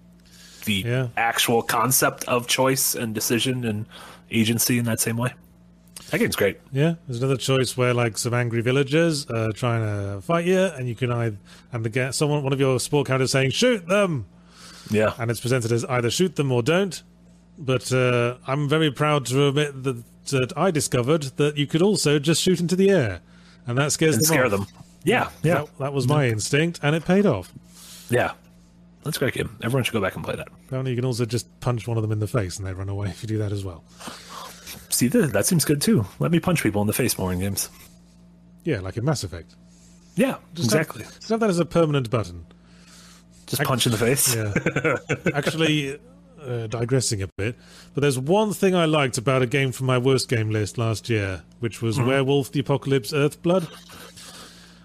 the yeah. actual concept of choice and decision and agency in that same way. That game's great. Yeah, there's another choice where like some angry villagers are trying to fight you, and you can either, and the, someone, one of your support characters saying, shoot them! Yeah, and it's presented as either shoot them or don't. But uh, I'm very proud to admit that, that I discovered that you could also just shoot into the air, and that scares and them. Scare off. them. Yeah, yeah. That, that was my instinct, and it paid off. Yeah, that's a great game. Everyone should go back and play that. Apparently, you can also just punch one of them in the face, and they run away if you do that as well. See, that seems good too. Let me punch people in the face more in games. Yeah, like in Mass Effect. Yeah, just exactly. Have, just have that as a permanent button. Just punch in the face. Yeah. Actually, uh, digressing a bit, but there's one thing I liked about a game from my worst game list last year, which was mm. Werewolf: The Apocalypse Earthblood,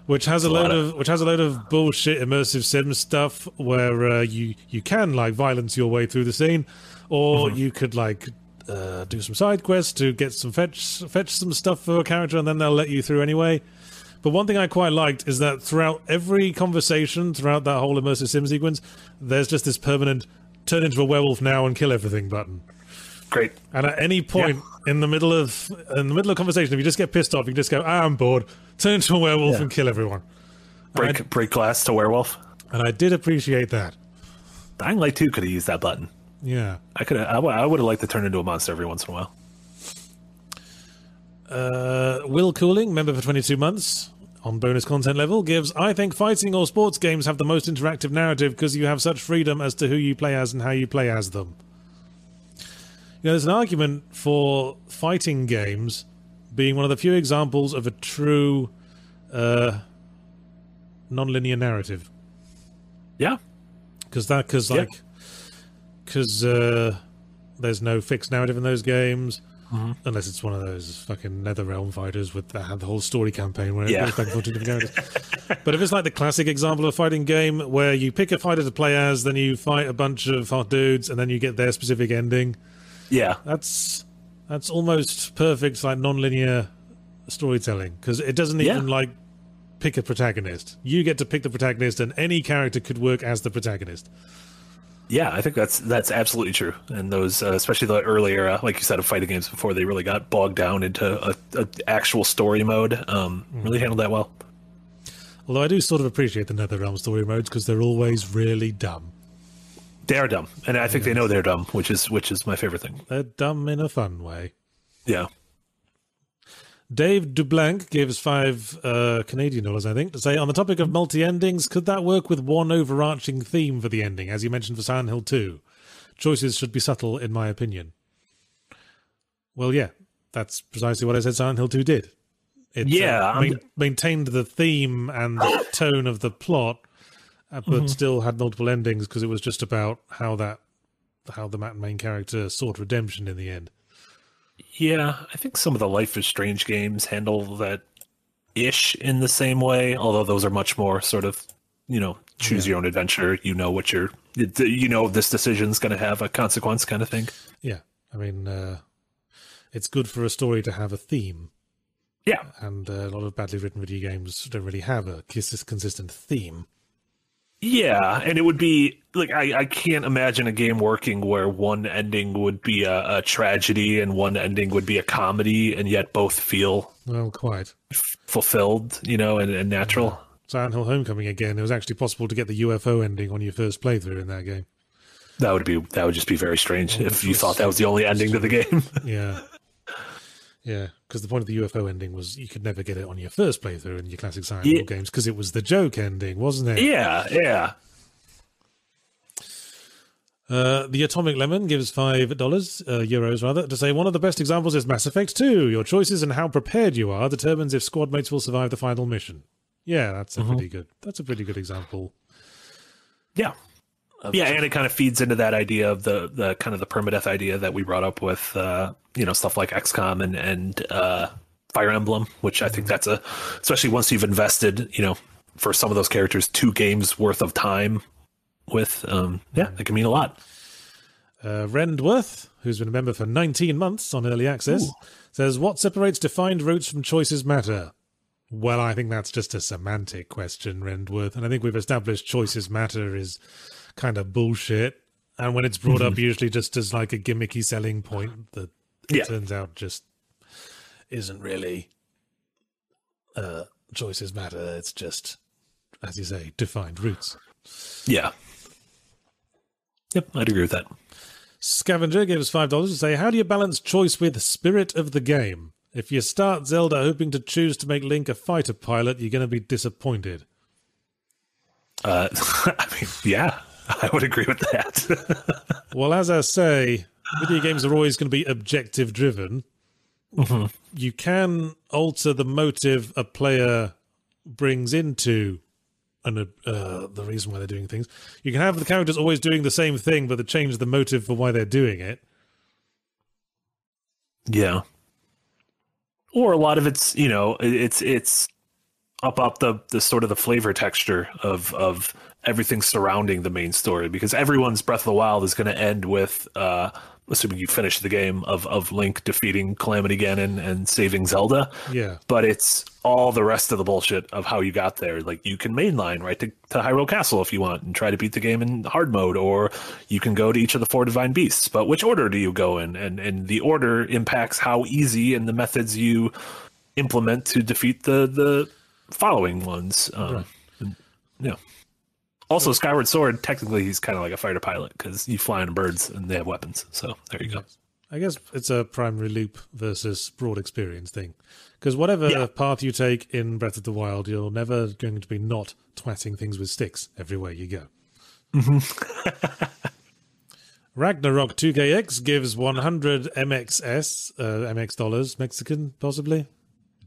which has a load of which has a load of bullshit immersive sim stuff where uh, you you can like violence your way through the scene, or mm-hmm. you could like uh, do some side quests to get some fetch fetch some stuff for a character, and then they'll let you through anyway. But one thing I quite liked is that throughout every conversation, throughout that whole immersive sim sequence, there's just this permanent turn into a werewolf now and kill everything button. Great. And at any point yeah. in the middle of in the middle of conversation, if you just get pissed off, you can just go, ah, I'm bored, turn into a werewolf yeah. and kill everyone. Break I, break glass to werewolf. And I did appreciate that. Dying Light two could have used that button. Yeah. I could I, I would have liked to turn into a monster every once in a while. Uh, Will Cooling, member for twenty-two months on bonus content level, gives, I think fighting or sports games have the most interactive narrative because you have such freedom as to who you play as and how you play as them. You know, there's an argument for fighting games being one of the few examples of a true uh, non-linear narrative. Yeah. Because that, because like, because yeah. uh, there's no fixed narrative in those games. Mm-hmm. Unless it's one of those fucking Netherrealm fighters with the, the whole story campaign where yeah. it goes back and forth to different characters. But if it's like the classic example of a fighting game where you pick a fighter to play as, then you fight a bunch of hot dudes, and then you get their specific ending. Yeah, that's that's almost perfect, like non-linear storytelling, because it doesn't even yeah. like pick a protagonist. You get to pick the protagonist, and any character could work as the protagonist. Yeah, I think that's that's absolutely true. And those, uh, especially the earlier, uh, like you said, of fighting games before they really got bogged down into a, a actual story mode, um, really handled that well. Although I do sort of appreciate the NetherRealm story modes because they're always really dumb. They are dumb, and I think yes. they know they're dumb, which is which is my favorite thing. They're dumb in a fun way. Yeah. Dave Dublanc gives five uh, Canadian dollars, I think, to say, on the topic of multi-endings, could that work with one overarching theme for the ending, as you mentioned for Silent Hill two? Choices should be subtle, in my opinion. Well, yeah, that's precisely what I said Silent Hill two did. It yeah, uh, ma- maintained the theme and the tone of the plot, but mm-hmm. still had multiple endings because it was just about how that, how the main character sought redemption in the end. Yeah, I think some of the Life is Strange games handle that-ish in the same way, although those are much more sort of, you know, choose yeah. your own adventure, you know what you're, you know this decision's going to have a consequence kind of thing. Yeah, I mean, uh, it's good for a story to have a theme. Yeah. And uh, a lot of badly written video games don't really have a consistent theme. Yeah, and it would be like I, I can't imagine a game working where one ending would be a, a tragedy and one ending would be a comedy, and yet both feel well, quite f- fulfilled, you know, and, and natural. Yeah. Silent Hill Homecoming again. It was actually possible to get the U F O ending on your first playthrough in that game. That would be that would just be very strange oh, if you thought that was the only ending to the game. yeah, yeah, because the point of the U F O ending was you could never get it on your first playthrough in your classic Silent Hill yeah. games because it was the joke ending, wasn't it? Yeah, yeah. Uh, the Atomic Lemon gives five dollars, uh, euros rather, to say one of the best examples is Mass Effect two. Your choices and how prepared you are determines if squad mates will survive the final mission. Yeah, that's a mm-hmm. pretty good. That's a pretty good example. Yeah, yeah, and it kind of feeds into that idea of the the kind of the permadeath idea that we brought up with uh, you know stuff like X COM and and uh, Fire Emblem, which I think that's a especially once you've invested, you know, for some of those characters, two games worth of time. With, um, yeah, it can mean a lot. Uh, Rendworth, who's been a member for nineteen months on Early Access, Ooh. says, what separates defined routes from choices matter? Well, I think that's just a semantic question, Rendworth, and I think we've established choices matter is kind of bullshit, and when it's brought mm-hmm. up usually just as like a gimmicky selling point that yeah. turns out just isn't really uh, choices matter, it's just, as you say, defined routes. Yeah. Yep, I'd agree with that. Scavenger gave us five dollars to say, how do you balance choice with spirit of the game? If you start Zelda hoping to choose to make Link a fighter pilot, you're going to be disappointed. Uh, I mean, yeah, I would agree with that. Well, as I say, video games are always going to be objective driven. Mm-hmm. You can alter the motive a player brings into and uh, the reason why they're doing things. You can have the characters always doing the same thing, but they change the motive for why they're doing it. Yeah. Or a lot of it's, you know, it's it's up up the, the sort of the flavor texture of of everything surrounding the main story, because everyone's Breath of the Wild is going to end with, uh, assuming you finish the game, of of Link defeating Calamity Ganon and saving Zelda. Yeah. But it's all the rest of the bullshit of how you got there. Like, you can mainline right to, to Hyrule Castle if you want and try to beat the game in hard mode, or you can go to each of the four divine beasts. But which order do you go in? And and the order impacts how easy and the methods you implement to defeat the, the following ones. Um, right. and, yeah. Also, Skyward Sword, technically, he's kind of like a fighter pilot because you fly on birds and they have weapons. So there you go. I guess it's a primary loop versus broad experience thing. Because whatever yeah. path you take in Breath of the Wild, you're never going to be not twatting things with sticks everywhere you go. Mm-hmm. Ragnarok two K X gives one hundred M X S, uh, M X dollars, Mexican, possibly?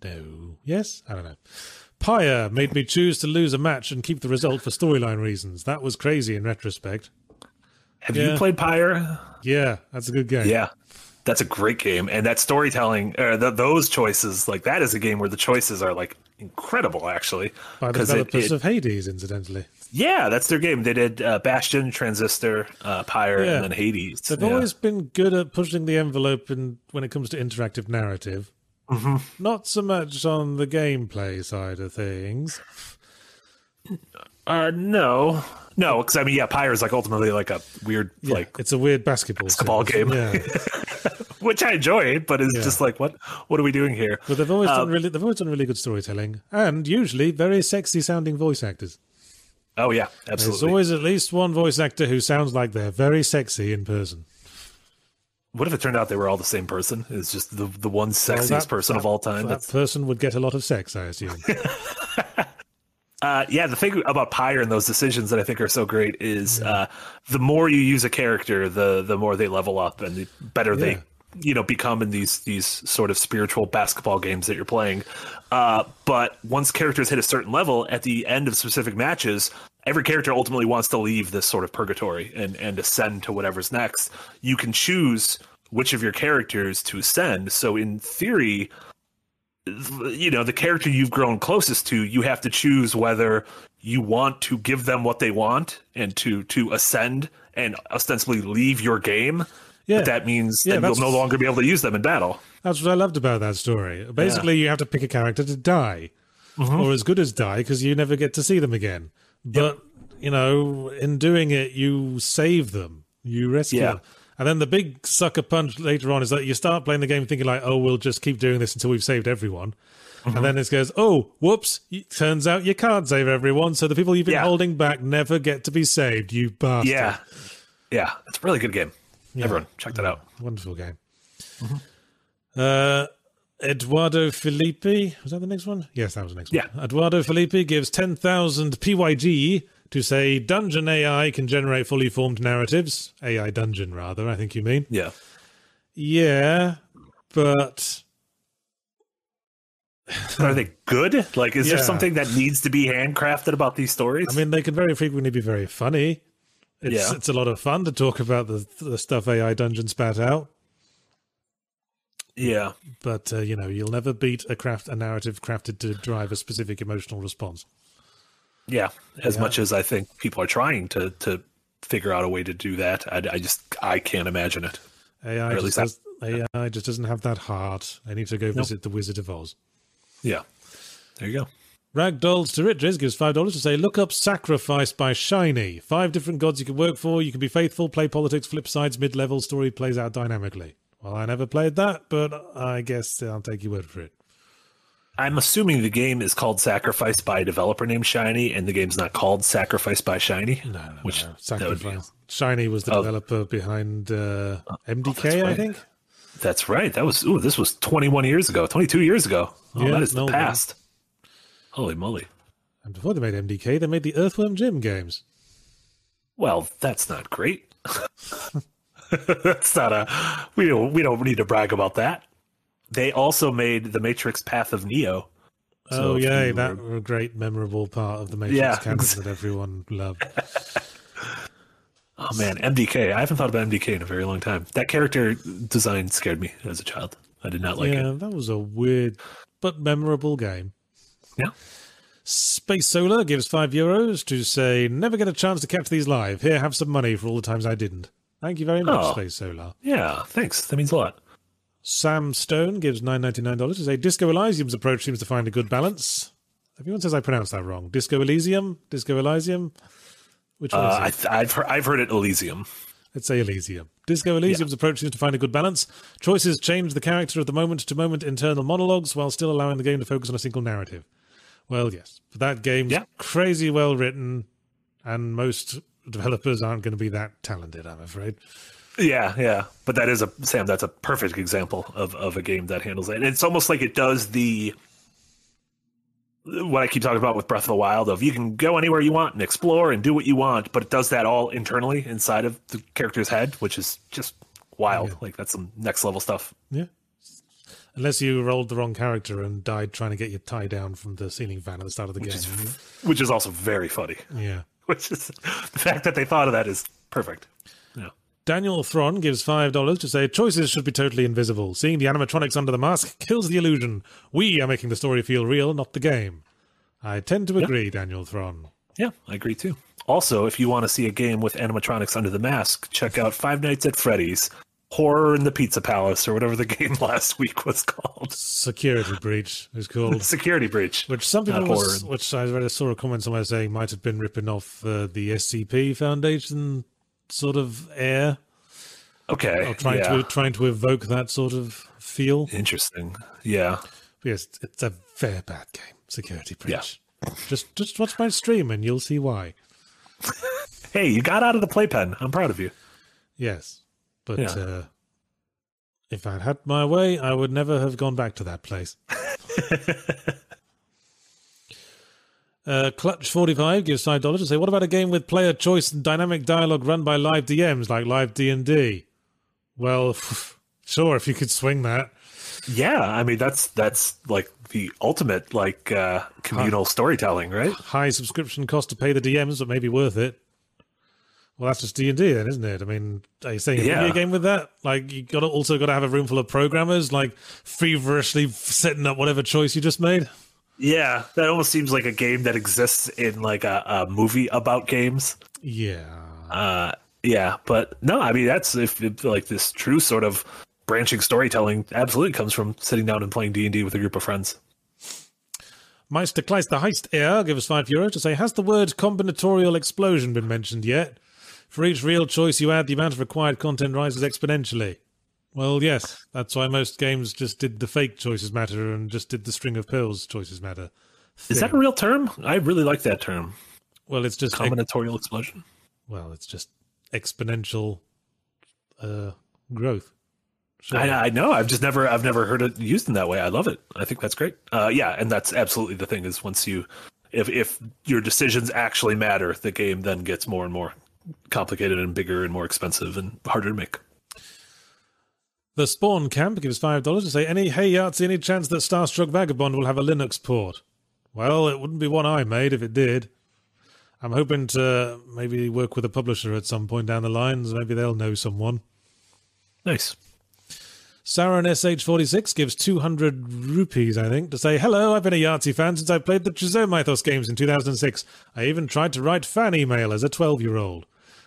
No. Yes? I don't know. Pyre made me choose to lose a match and keep the result for storyline reasons. That was crazy in retrospect. Have yeah. you played Pyre? Yeah, that's a good game. Yeah, that's a great game. And that storytelling, uh, the, those choices, like that is a game where the choices are like incredible, actually. By the developers it, it, of Hades, incidentally. Yeah, that's their game. They did uh, Bastion, Transistor, uh, Pyre, yeah. and then Hades. They've yeah. always been good at pushing the envelope in, when it comes to interactive narrative. Mm-hmm. Not so much on the gameplay side of things. Uh, no, no, because I mean, yeah, Pyre is like ultimately like a weird, yeah, like it's a weird basketball basketball series. game, yeah. which I enjoy, but it's yeah. just like what what are we doing here? But they've always um, done really, they've always done really good storytelling, and usually very sexy sounding voice actors. Oh yeah, absolutely. There's always at least one voice actor who sounds like they're very sexy in person. What if it turned out they were all the same person? It's just the the one sexiest well, that, person that, of all time. That that's... person would get a lot of sex, I assume. uh, yeah, the thing about Pyre and those decisions that I think are so great is yeah. uh, the more you use a character, the the more they level up and the better yeah. they you know become in these these sort of spiritual basketball games that you're playing. Uh, but once characters hit a certain level, at the end of specific matches, every character ultimately wants to leave this sort of purgatory and, and ascend to whatever's next. You can choose which of your characters to ascend. So in theory, you know, the character you've grown closest to, you have to choose whether you want to give them what they want and to, to ascend and ostensibly leave your game. Yeah. But that means yeah, that you'll no longer be able to use them in battle. That's what I loved about that story. Basically, yeah. you have to pick a character to die. Mm-hmm. Or as good as die, because you never get to see them again. But, yep. you know, in doing it, you save them. You rescue yeah. them. And then the big sucker punch later on is that you start playing the game thinking like, oh, we'll just keep doing this until we've saved everyone. Mm-hmm. And then it goes, oh, whoops, turns out you can't save everyone. So the people you've been yeah. holding back never get to be saved, you bastard. Yeah, yeah, it's a really good game. Yeah. Everyone, check that out. Wonderful game. Mm-hmm. Uh... Eduardo Filippi, was that the next one? Yes, that was the next yeah. one. Eduardo Filippi gives ten thousand P Y G to say Dungeon A I can generate fully formed narratives. A I Dungeon, rather, I think you mean. Yeah. Yeah, but... Are they good? Like, is yeah. there something that needs to be handcrafted about these stories? I mean, they can very frequently be very funny. It's, yeah. it's a lot of fun to talk about the, the stuff A I Dungeon spat out. Yeah, but uh, you know, you'll never beat a craft a narrative crafted to drive a specific emotional response. Yeah, as yeah. much as I think people are trying to to figure out a way to do that, I, I just I can't imagine it. A I just, has, I, A I just doesn't have that heart. I need to go nope. visit the Wizard of Oz. Yeah, there you go. Ragdolls to Riches gives five dollars to say, look up Sacrifice by Shiny. Five different gods you can work for. You can be faithful, play politics, flip sides, mid level. Story plays out dynamically. Well, I never played that, but I guess I'll take your word for it. I'm assuming the game is called Sacrifice by a developer named Shiny, and the game's not called Sacrifice by Shiny? No, no, which no. Sacrifice. Be... Shiny was the oh. developer behind uh, M D K, oh, right. I think. That's right. That was ooh, this was twenty-one years ago, twenty-two years ago. Oh, yeah, that is no the past. Man. Holy moly. And before they made M D K, they made the Earthworm Jim games. Well, that's not great. That's not a we don't we don't need to brag about that. They also made the Matrix Path of Neo, So oh yeah, that were a great memorable part of the Matrix yeah, canon exactly. that everyone loved. Oh man, M D K. I haven't thought about M D K in a very long time. That character design scared me as a child. I did not like yeah, it. Yeah, that was a weird but memorable game. Yeah. Space Solar gives five euros to say, never get a chance to catch these live. Here, have some money for all the times I didn't. Thank you very much, oh, Space Solar. Yeah, thanks. That means a lot. Sam Stone gives nine dollars and ninety-nine cents to say, Disco Elysium's approach seems to find a good balance. Everyone says I pronounced that wrong. Disco Elysium? Disco Elysium? Which one uh, is it? I, I've, heard, I've heard it Elysium. Let's say Elysium. Disco Elysium's yeah. approach seems to find a good balance. Choices change the character of the moment-to-moment internal monologues while still allowing the game to focus on a single narrative. Well, yes. But that game's yeah. crazy well written, and most developers aren't going to be that talented, I'm afraid. Yeah, yeah. But that is a, Sam, that's a perfect example of, of a game that handles it. And it's almost like it does the, what I keep talking about with Breath of the Wild, of you can go anywhere you want and explore and do what you want, but it does that all internally inside of the character's head, which is just wild. Yeah. Like, that's some next level stuff. Yeah. Unless you rolled the wrong character and died trying to get your tie down from the ceiling fan at the start of the which game. Is, which is also very funny. Yeah. Which is, the fact that they thought of that is perfect. Yeah. Daniel Thron gives five dollars to say, choices should be totally invisible. Seeing the animatronics under the mask kills the illusion. We are making the story feel real, not the game. I tend to agree, yeah. Daniel Thron. Yeah, I agree too. Also, if you want to see a game with animatronics under the mask, check out Five Nights at Freddy's Horror in the Pizza Palace, or whatever the game last week was called. Security Breach is called. Security Breach. Which some people, was, which I read, I saw a comment somewhere saying might have been ripping off uh, the S C P Foundation sort of air. Okay. Or trying yeah. to trying to evoke that sort of feel. Interesting. Yeah. But yes, it's a very bad game. Security Breach. Yeah. Just just watch my stream and you'll see why. Hey, you got out of the playpen. I'm proud of you. Yes. But yeah. uh, if I'd had my way, I would never have gone back to that place. uh, Clutch forty-five gives five dollars to say, what about a game with player choice and dynamic dialogue run by live D Ms like live D and D? Well, sure, if you could swing that. Yeah, I mean, that's that's like the ultimate like uh, communal high, storytelling, right? High subscription cost to pay the D Ms, but maybe worth it. Well, that's just D and D then, isn't it? I mean, are you saying a yeah. video game with that? Like, you got to also got to have a room full of programmers, like, feverishly setting up whatever choice you just made? Yeah, that almost seems like a game that exists in, like, a, a movie about games. Yeah. Uh, yeah, but, no, I mean, that's, if, if like, this true sort of branching storytelling absolutely comes from sitting down and playing D and D with a group of friends. Meister Kleist, the Heist Air, give us five euros to say, has the word combinatorial explosion been mentioned yet? For each real choice you add, the amount of required content rises exponentially. Well, yes, that's why most games just did the fake choices matter and just did the string of pearls choices matter thing. Is that a real term? I really like that term. Well, it's just... combinatorial ex- explosion. Well, it's just exponential uh, growth. Sure. I, I know. I've just never I've never heard it used in that way. I love it. I think that's great. Uh, yeah, and that's absolutely the thing is once you... If, if your decisions actually matter, the game then gets more and more complicated and bigger and more expensive and harder to make. The Spawn Camp gives five dollars to say, any hey Yahtzee, any chance that Starstruck Vagabond will have a Linux port? Well, it wouldn't be one I made if it did. I'm hoping to maybe work with a publisher at some point down the lines. Maybe they'll know someone. Nice. Saren S H forty-six gives two hundred rupees, I think, to say, hello, I've been a Yahtzee fan since I played the Treasure Mythos games in two thousand six. I even tried to write fan email as a twelve-year-old.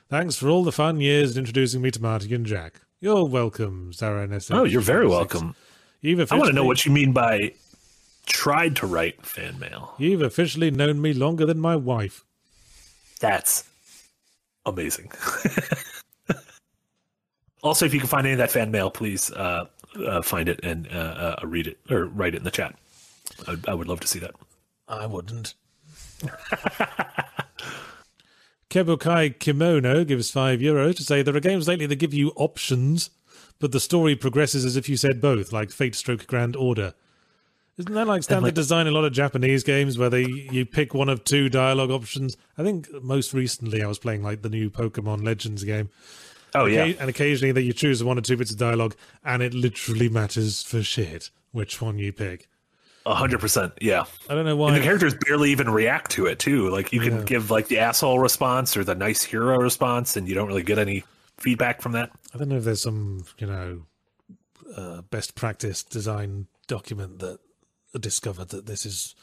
Thanks for all the fun years introducing me to Marty and Jack. You're welcome, Saren S H forty-six. Oh, you're very welcome. You've officially... I want to know what you mean by tried to write fan mail. You've officially known me longer than my wife. That's amazing. Also, if you can find any of that fan mail, please uh, uh, find it and uh, uh, read it or write it in the chat. I, I would love to see that. I wouldn't. Kebukai Kimono gives five euros to say there are games lately that give you options, but the story progresses as if you said both, like Fate Stroke Grand Order. Isn't that like standard like- design in a lot of Japanese games where they you pick one of two dialogue options? I think most recently I was playing like the new Pokemon Legends game. Oh, yeah. And occasionally that you choose one or two bits of dialogue and it literally matters for shit which one you pick. A hundred percent, yeah. I don't know why. And the characters barely even react to it, too. Like, you can yeah. give, like, the asshole response or the nice hero response, and you don't really get any feedback from that. I don't know if there's some, you know, uh, best practice design document that discovered that this is...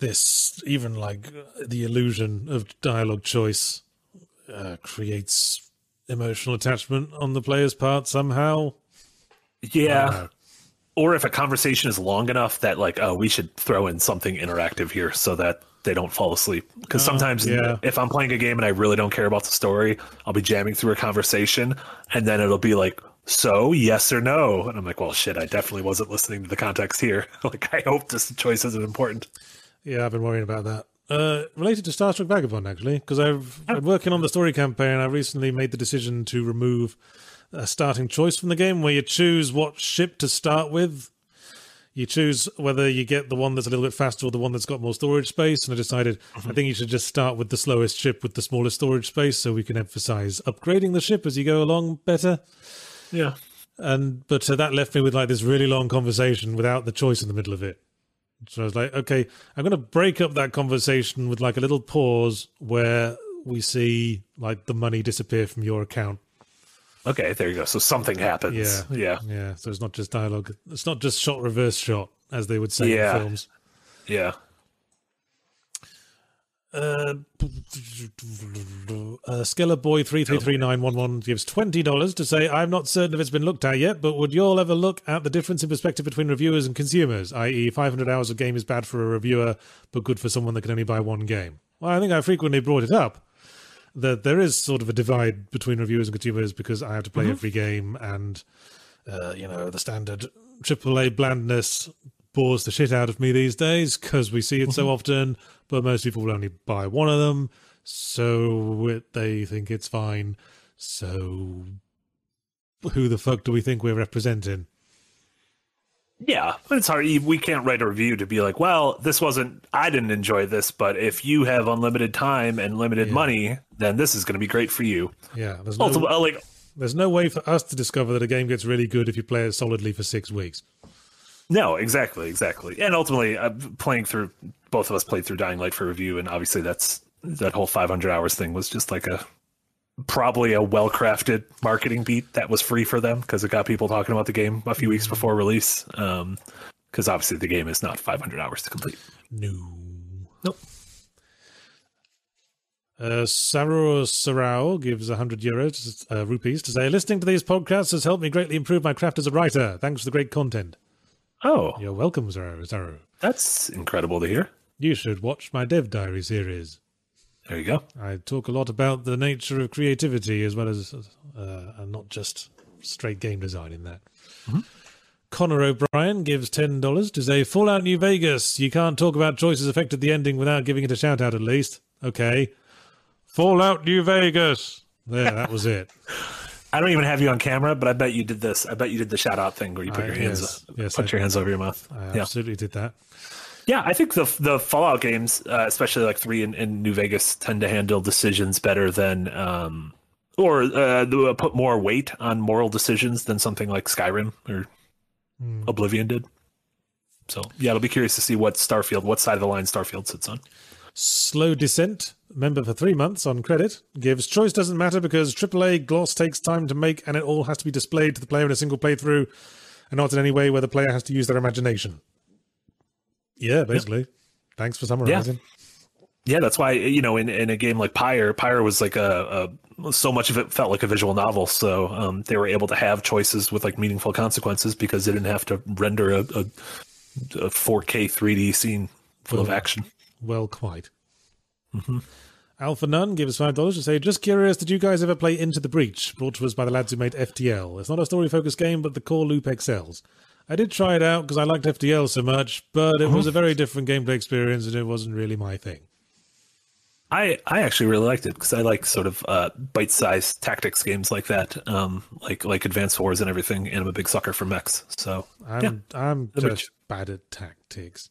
This, even, like, the illusion of dialogue choice uh, creates emotional attachment on the player's part somehow. Yeah. Or if a conversation is long enough that, like, oh, we should throw in something interactive here so that they don't fall asleep. Because oh, sometimes yeah. if I'm playing a game and I really don't care about the story, I'll be jamming through a conversation, and then it'll be like, so, yes or no? And I'm like, well, shit, I definitely wasn't listening to the context here. Like, I hope this choice isn't important. Yeah, I've been worrying about that. Uh, related to Star Trek Vagabond, actually, because I've been working on the story campaign. I recently made the decision to remove a starting choice from the game where you choose what ship to start with. You choose whether you get the one that's a little bit faster or the one that's got more storage space. And I decided mm-hmm. I think you should just start with the slowest ship with the smallest storage space so we can emphasize upgrading the ship as you go along better. Yeah. And but uh, that left me with like this really long conversation without the choice in the middle of it. So I was like, okay, I'm going to break up that conversation with like a little pause where we see like the money disappear from your account. Okay, there you go. So something happens. Yeah, yeah, yeah. So it's not just dialogue. It's not just shot, reverse shot, as they would say yeah. in films. Yeah. Uh, uh, Skiller Boy three three three nine one one gives twenty dollars to say, I'm not certain if it's been looked at yet, but would you all ever look at the difference in perspective between reviewers and consumers? that is, five hundred hours of game is bad for a reviewer, but good for someone that can only buy one game. Well, I think I frequently brought it up. That there is sort of a divide between reviewers and consumers because I have to play mm-hmm. every game, and uh, you know, the standard triple A blandness bores the shit out of me these days because we see it mm-hmm. so often. But most people will only buy one of them, so it, they think it's fine. So who the fuck do we think we're representing? Yeah, but it's hard. We can't write a review to be like, well, this wasn't, I didn't enjoy this, but if you have unlimited time and limited yeah. money, then this is going to be great for you. Yeah. There's no, Ultimately, like, there's no way for us to discover that a game gets really good if you play it solidly for six weeks. No, exactly, exactly. And ultimately, uh, playing through, both of us played through Dying Light for review, and obviously that's, that whole five hundred hours thing was just like a, probably a well-crafted marketing beat that was free for them because it got people talking about the game a few weeks before release. Um, because obviously the game is not five hundred hours to complete. No. Nope. Uh, Saru Sarao gives one hundred euros, uh, rupees, to say, listening to these podcasts has helped me greatly improve my craft as a writer. Thanks for the great content. Oh. You're welcome, Saru. Saru. That's incredible to hear. You should watch my Dev Diary series. There you go. I talk a lot about the nature of creativity as well as, uh, and not just straight game design in that. Mm-hmm. Connor O'Brien gives ten dollars to say, Fallout New Vegas, you can't talk about choices affected the ending without giving it a shout out at least. Okay. Fallout New Vegas. There, that was it. I don't even have you on camera, but I bet you did this. I bet you did the shout out thing where you put I, your hands yes, up, yes, put I your hands that. over your mouth. I yeah. absolutely did that. Yeah, I think the the Fallout games, uh, especially like three and, and New Vegas, tend to handle decisions better than, um, or uh, put more weight on moral decisions than something like Skyrim or mm. Oblivion did. So yeah, it'll be curious to see what Starfield, what side of the line Starfield sits on. Slow Descent, member for three months on credit, gives choice doesn't matter because triple A gloss takes time to make and it all has to be displayed to the player in a single playthrough, and not in any way where the player has to use their imagination. Yeah, basically. Yep. Thanks for summarizing. Yeah. yeah, that's why, you know, in, in a game like Pyre, Pyre was like a, a, so much of it felt like a visual novel. So um, they were able to have choices with like meaningful consequences because they didn't have to render a, a, a four K three D scene full well, of action. Well, quite. Mm-hmm. Alpha Nun gives five dollars to say, just curious, did you guys ever play Into the Breach? Brought to us by the lads who made F T L. It's not a story-focused game, but the core loop excels. I did try it out because I liked F T L so much, but it was a very different gameplay experience and it wasn't really my thing. I, I actually really liked it because I like sort of uh, bite-sized tactics games like that, um, like like Advanced Wars and everything, and I'm a big sucker for mechs. So, I'm, yeah. I'm just bad at tactics.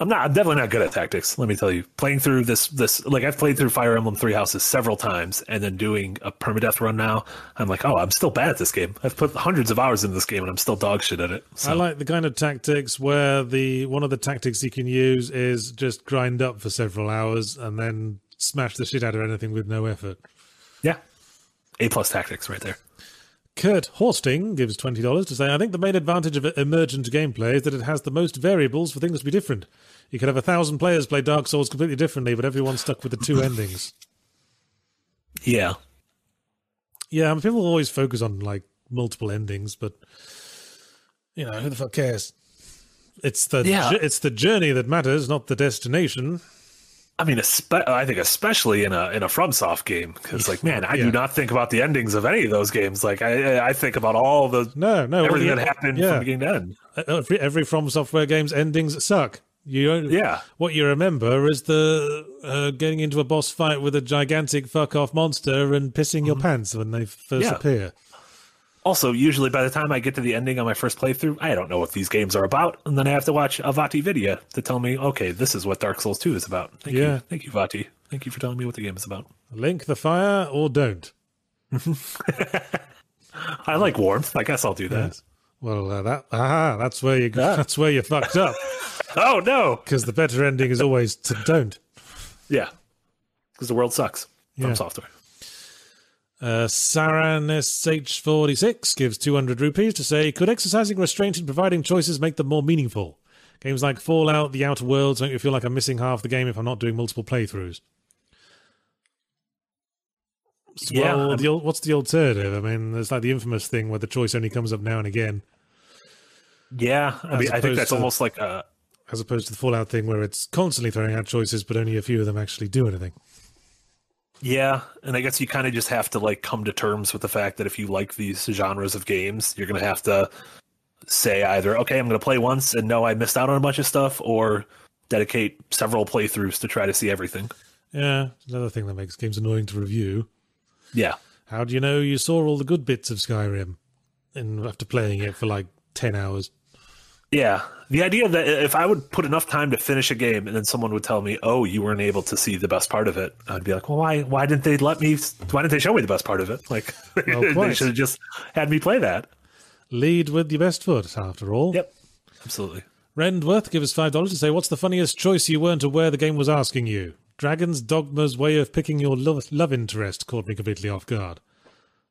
I'm not. I'm definitely not good at tactics. Let me tell you, playing through this, this like I've played through Fire Emblem Three Houses several times, and then doing a permadeath run now. I'm like, oh, I'm still bad at this game. I've put hundreds of hours into this game, and I'm still dog shit at it. So. I like the kind of tactics where the one of the tactics you can use is just grind up for several hours and then smash the shit out of anything with no effort. Yeah, A plus tactics right there. Kurt Horsting gives twenty dollars to say, I think the main advantage of emergent gameplay is that it has the most variables for things to be different. You could have a thousand players play Dark Souls completely differently, but everyone's stuck with the two endings. Yeah. Yeah, I mean, people always focus on, like, multiple endings, but, you know, who the fuck cares? It's the yeah. ju- it's the journey that matters, not the destination. I mean, espe- I think especially in a in a FromSoft game, because like, man, I yeah. do not think about the endings of any of those games. Like, I I think about all the no no everything well, yeah, that happened yeah. from beginning to end. Every, every From Software game's endings suck. You yeah. What you remember is the uh, getting into a boss fight with a gigantic fuck off monster and pissing mm-hmm. your pants when they first yeah. appear. Also, usually by the time I get to the ending on my first playthrough, I don't know what these games are about, and then I have to watch a Vati video to tell me, okay, this is what Dark Souls two is about. Thank yeah. you. Thank you, Vati. Thank you for telling me what the game is about. Link the fire or don't. I like warmth. I guess I'll do that. Yes. Well, uh, that aha, that's where you ah. that's where you fucked up. Oh no! Because the better ending is always to don't. Yeah, because the world sucks yeah. from software. Uh, Saran S H forty-six gives two hundred rupees to say, could exercising restraint and providing choices make them more meaningful? Games like Fallout, The Outer Worlds make me feel like I'm missing half the game if I'm not doing multiple playthroughs. So, yeah, well, the, what's the alternative? I mean, there's like the Infamous thing where the choice only comes up now and again. Yeah, I, mean, I think that's to, almost like a... As opposed to the Fallout thing where it's constantly throwing out choices, but only a few of them actually do anything. Yeah, and I guess you kind of just have to like come to terms with the fact that if you like these genres of games, you're going to have to say either, okay, I'm going to play once and no, I missed out on a bunch of stuff, or dedicate several playthroughs to try to see everything. Yeah, another thing that makes games annoying to review. Yeah. How do you know you saw all the good bits of Skyrim and after playing it for like ten hours? Yeah, the idea that if I would put enough time to finish a game and then someone would tell me, oh, you weren't able to see the best part of it, I'd be like, well, why why didn't they let me, why didn't they show me the best part of it? Like, well, they should have just had me play that. Lead with your best foot, after all. Yep, absolutely. Rendworth gives us five dollars to say, what's the funniest choice you weren't aware the game was asking you? Dragon's Dogma's way of picking your love, love interest caught me completely off guard.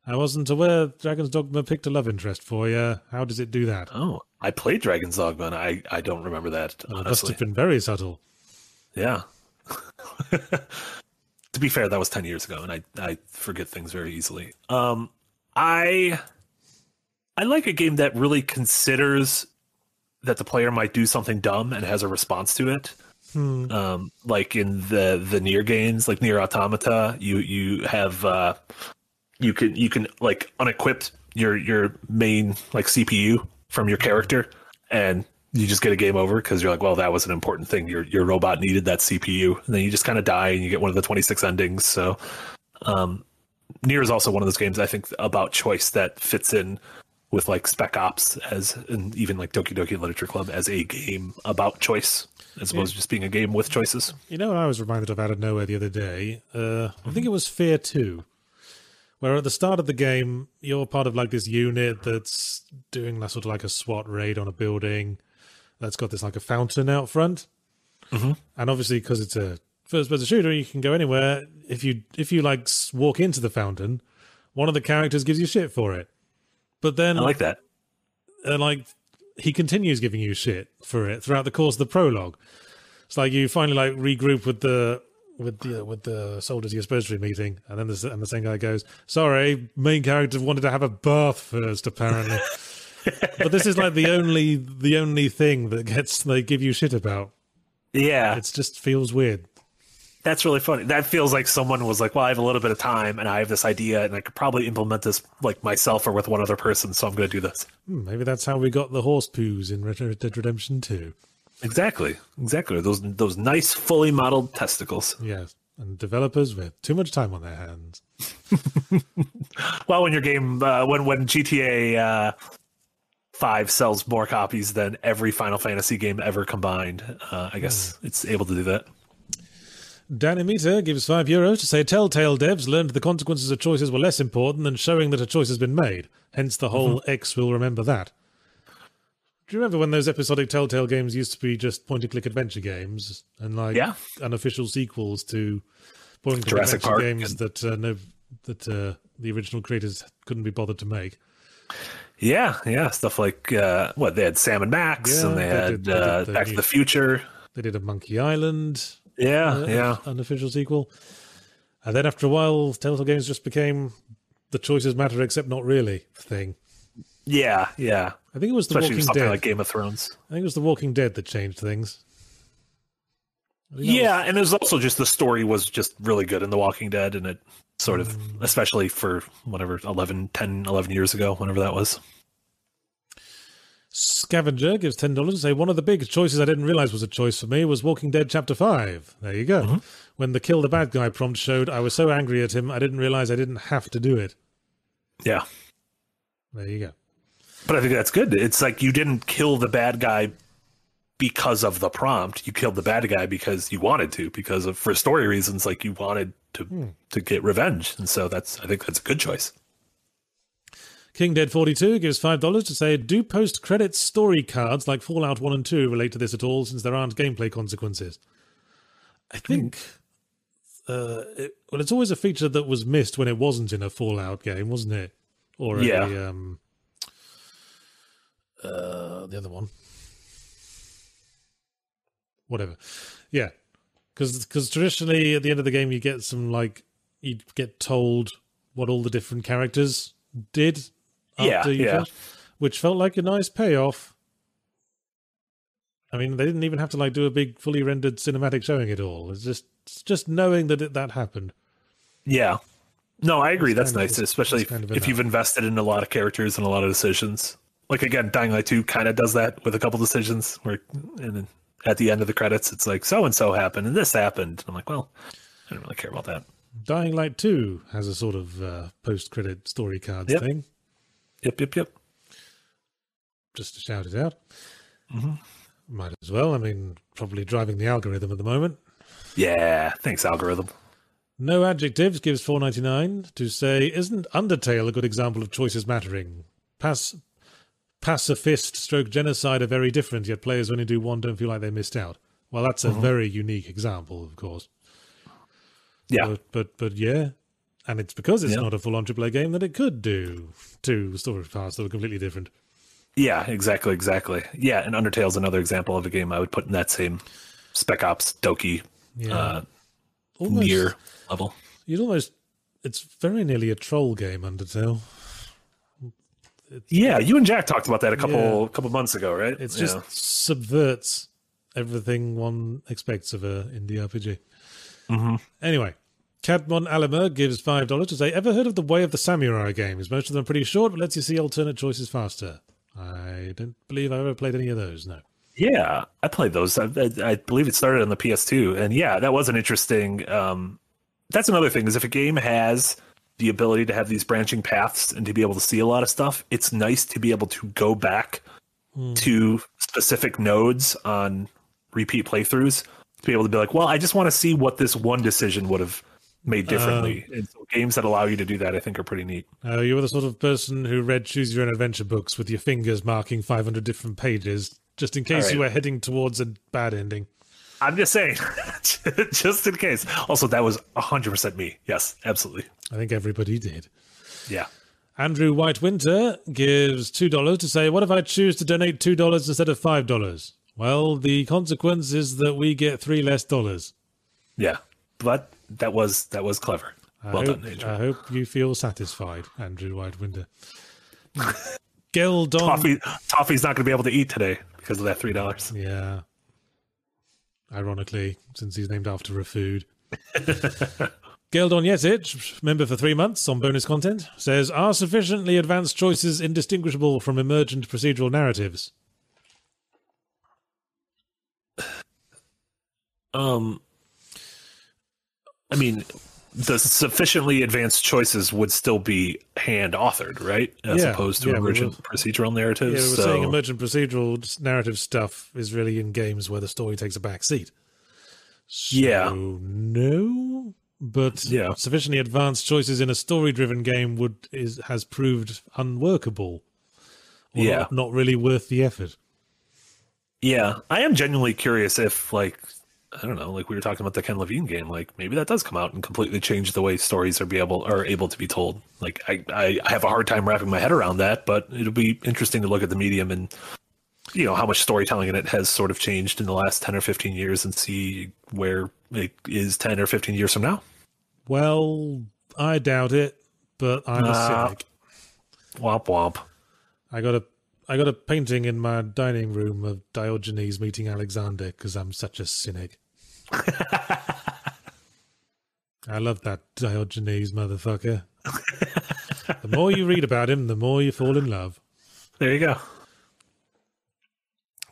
I wasn't aware Dragon's Dogma picked a love interest for you. How does it do that? Oh, I played Dragon's Dogma, and I, I don't remember that, honestly. It must have been very subtle. Yeah. To be fair, that was ten years ago, and I, I forget things very easily. Um, I I like a game that really considers that the player might do something dumb and has a response to it. Hmm. Um, like in the, the Nier games, like Nier Automata, you, you have... Uh, You can you can like unequip your your main like C P U from your character, and you just get a game over because you're like, well, that was an important thing. Your your robot needed that C P U, and then you just kind of die and you get one of the twenty-six endings. So, um, Nier is also one of those games I think about choice that fits in with like Spec Ops as and even like Doki Doki Literature Club as a game about choice as opposed yeah. to just being a game with choices. You know what I was reminded of out of nowhere the other day? Uh, I think it was Fear Two. Where at the start of the game, you're part of like this unit that's doing like, sort of like a SWAT raid on a building that's got this like a fountain out front. Mm-hmm. And obviously, because it's a first-person shooter, you can go anywhere. If you if you like walk into the fountain, one of the characters gives you shit for it. But then I like that, and like he continues giving you shit for it throughout the course of the prologue. It's like you finally like regroup with the. with the with the soldiers you're supposed to be meeting, and then the, and the same guy goes, sorry, main character wanted to have a bath first apparently. But this is like the only the only thing that gets they give you shit about. Yeah, it just feels weird. That's really funny. That feels like someone was like, well, I have a little bit of time and I have this idea and I could probably implement this like myself or with one other person, so I'm going to do this. Hmm, maybe that's how we got the horse poos in Red Dead Redemption two. Exactly, exactly. Those those nice, fully modeled testicles. Yes, and developers with too much time on their hands. Well, when your game, uh, when when G T A uh, five sells more copies than every Final Fantasy game ever combined. Uh, I guess mm. it's able to do that. Danny Meter gives five euros to say Telltale devs learned the consequences of choices were less important than showing that a choice has been made. Hence the whole mm-hmm. X will remember that. Do you remember when those episodic Telltale games used to be just point-and-click adventure games and like yeah. unofficial sequels to point-and-click adventure Park games and- that uh, no, that uh, the original creators couldn't be bothered to make? Yeah, yeah, stuff like uh, what they had Sam and Max, yeah, and they, they had did, they uh, Back to the Future. They did a Monkey Island. Yeah, uh, yeah, unofficial sequel. And then after a while, Telltale games just became the choices matter except not really thing. Yeah, yeah. I think it was the Especially Walking Dead, like Game of Thrones. I think it was the Walking Dead that changed things. Yeah, was... and it was also just the story was just really good in The Walking Dead, and it sort of, um, especially for whatever, eleven, ten, eleven years ago, whenever that was. Scavenger gives ten dollars to say, one of the big choices I didn't realize was a choice for me was Walking Dead Chapter five. There you go. Mm-hmm. When the kill the bad guy prompt showed, I was so angry at him, I didn't realize I didn't have to do it. Yeah. There you go. But I think that's good. It's like you didn't kill the bad guy because of the prompt. You killed the bad guy because you wanted to, because of for story reasons, like you wanted to hmm. to get revenge. And so that's I think that's a good choice. King Dead forty-two gives five dollars to say, do post-credits story cards like Fallout one and two relate to this at all, since there aren't gameplay consequences? I think... Uh, it, well, it's always a feature that was missed when it wasn't in a Fallout game, wasn't it? Or a... Yeah. Um, uh, the other one. Whatever. Yeah. Because traditionally, at the end of the game, you get some, like... You get told what all the different characters did... After yeah, you yeah. Finished, which felt like a nice payoff. I mean, they didn't even have to like do a big fully rendered cinematic showing it all. It's just it's just knowing that it, that happened. Yeah. No, I agree. That's, that's nice, of, especially kind of if you've invested in a lot of characters and a lot of decisions. Like, again, Dying Light two kind of does that with a couple decisions. Where, and then at the end of the credits, it's like, so-and-so happened and this happened. And I'm like, well, I don't really care about that. Dying Light two has a sort of uh, post-credit story cards yep. thing. Yep, yep, yep. Just to shout it out. Mm-hmm. Might as well. I mean, probably driving the algorithm at the moment. Yeah, thanks, algorithm. No Adjectives gives four dollars and ninety-nine cents to say, isn't Undertale a good example of choices mattering? Pass, pacifist stroke genocide are very different, yet players only do one don't feel like they missed out. Well, that's a mm-hmm. very unique example, of course. Yeah. But, but, but yeah. And it's because it's yep. not a full-on triple A game that it could do two story paths that are completely different. Yeah, exactly, exactly. Yeah, and Undertale's another example of a game I would put in that same Spec Ops, Doki, yeah. uh, almost, near level. You'd almost... It's very nearly a troll game, Undertale. It's, yeah, you and Jack talked about that a couple yeah. couple months ago, right? It just yeah. subverts everything one expects of an indie R P G. Mm-hmm. Anyway. Cadmon Alamer gives five dollars to say, ever heard of the Way of the Samurai games? Most of them are pretty short, but lets you see alternate choices faster. I don't believe I've ever played any of those, no. Yeah, I played those. I, I, I believe it started on the P S two. And yeah, that was an interesting... Um, that's another thing, is if a game has the ability to have these branching paths and to be able to see a lot of stuff, it's nice to be able to go back mm. to specific nodes on repeat playthroughs to be able to be like, well, I just want to see what this one decision would have... made differently. Um, and so games that allow you to do that, I think, are pretty neat. Uh, you were the sort of person who read Choose Your Own Adventure books with your fingers marking five hundred different pages, just in case right. you were heading towards a bad ending. I'm just saying, just in case. Also, that was one hundred percent me. Yes, absolutely. I think everybody did. Yeah. Andrew White Winter gives two dollars to say, what if I choose to donate two dollars instead of five dollars? Well, the consequence is that we get three less dollars. Yeah. But that was that was clever. Well I hope, done, Andrew. I hope you feel satisfied, Andrew Whitewinder. Gildon Toffee, Toffee's not going to be able to eat today because of that three dollars. Yeah. Ironically, since he's named after a food. Gildon Yetic, member for three months on bonus content, says, are sufficiently advanced choices indistinguishable from emergent procedural narratives? Um. I mean, the sufficiently advanced choices would still be hand-authored, right? As yeah, opposed to yeah, emergent we were, procedural narratives. Yeah, we were so. saying emergent procedural narrative stuff is really in games where the story takes a back seat. So, yeah. no... But yeah. sufficiently advanced choices in a story-driven game would is has proved unworkable, or yeah. not, not really worth the effort. Yeah, I am genuinely curious if, like, I don't know, like we were talking about the Ken Levine game, like maybe that does come out and completely change the way stories are be able are able to be told. Like, I, I, I have a hard time wrapping my head around that, but it'll be interesting to look at the medium and, you know, how much storytelling in it has sort of changed in the last ten or fifteen years, and see where it is ten or fifteen years from now. Well, I doubt it, but I'm uh, a cynic. Womp womp. I got a I got a painting in my dining room of Diogenes meeting Alexander because I'm such a cynic. I love that Diogenes motherfucker. The more you read about him, the more you fall in love. There you go.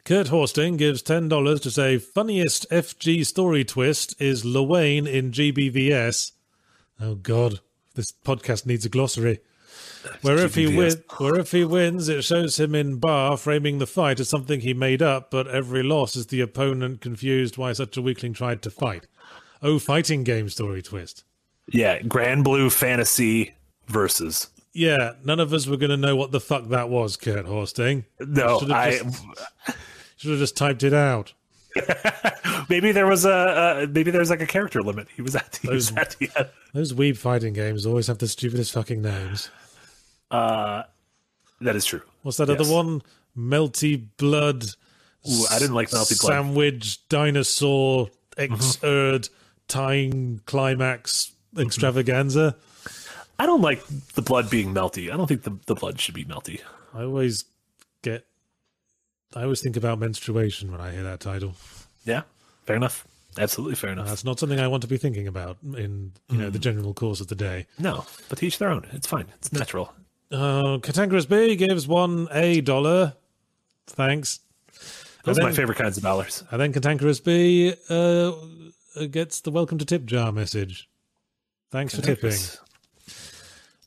Kurt Horsting gives ten dollars to say funniest F G story twist is Lorraine in G B V S. Oh, God. This podcast needs a glossary. Where if, he win- where if he wins, it shows him in bar framing the fight as something he made up, but every loss is the opponent confused why such a weakling tried to fight. Oh, fighting game story twist. Yeah, Grand Blue Fantasy Versus. Yeah, none of us were going to know what the fuck that was, Kurt Horsting. No, I... Just- should have just typed it out. Maybe there was a uh, maybe there was like a character limit. He was at the, those, he was at the end. Those weeb fighting games always have the stupidest fucking names. Uh, that is true. What's that yes. other one? Melty Blood. Ooh, I didn't like Melty Blood. Sandwich Dinosaur Exerd mm-hmm. Time Climax mm-hmm. Extravaganza. I don't like the blood being melty. I don't think the the blood should be melty. I always get. I always think about menstruation when I hear that title. Yeah, fair enough. Absolutely fair enough. Uh, that's not something I want to be thinking about in you know mm. the general course of the day. No, but to each their own. It's fine. It's natural. Uh, Catangarous B gives one a dollar. Thanks. Those and are then, my favorite kinds of dollars. And then Catangarous B uh, gets the welcome to tip jar message. Thanks for tipping.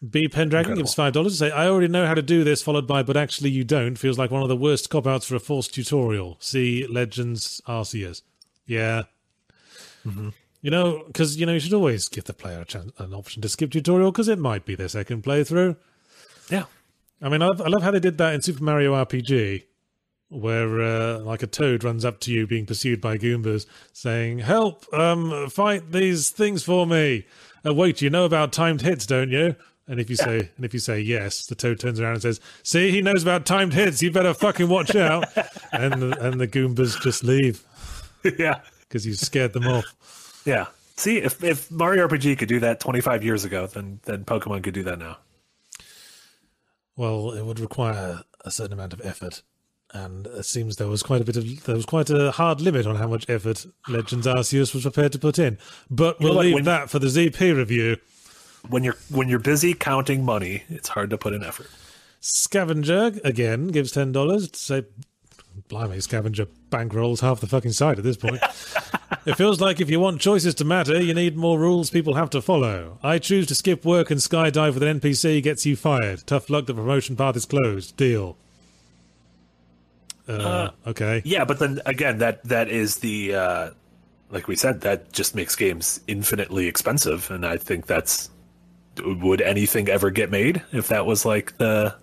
B. Pendragon Incredible. Gives five dollars to say, I already know how to do this, followed by, but actually you don't, feels like one of the worst cop-outs for a forced tutorial. See Legends Arceus. Yeah. Mm-hmm. You know, because, you know, you should always give the player a chance, an option to skip tutorial, because it might be their second playthrough. Yeah. I mean, I love, I love how they did that in Super Mario R P G, where, uh, like, a toad runs up to you being pursued by Goombas, saying, help, um, fight these things for me. Uh, wait, you know about timed hits, don't you? And if you yeah. say and if you say yes, the toad turns around and says, see, he knows about timed hits. You better fucking watch out. and, the, and the Goombas just leave. Yeah. Because you scared them off. Yeah. See, if, if Mario R P G could do that twenty-five years ago, then, then Pokemon could do that now. Well, it would require a certain amount of effort. And it seems there was quite a bit of there was quite a hard limit on how much effort Legends Arceus was prepared to put in. But we'll leave when- that for the Z P review. When you're when you're busy counting money, it's hard to put in effort. Scavenger, again, gives ten dollars to say, blimey, Scavenger bankrolls half the fucking site at this point. It feels like if you want choices to matter, you need more rules people have to follow. I choose to skip work and skydive with an N P C gets you fired. Tough luck, the promotion path is closed. Deal. Uh, uh, okay. Yeah, but then, again, that that is the, uh, like we said, that just makes games infinitely expensive, and I think that's... Would anything ever get made if that was like the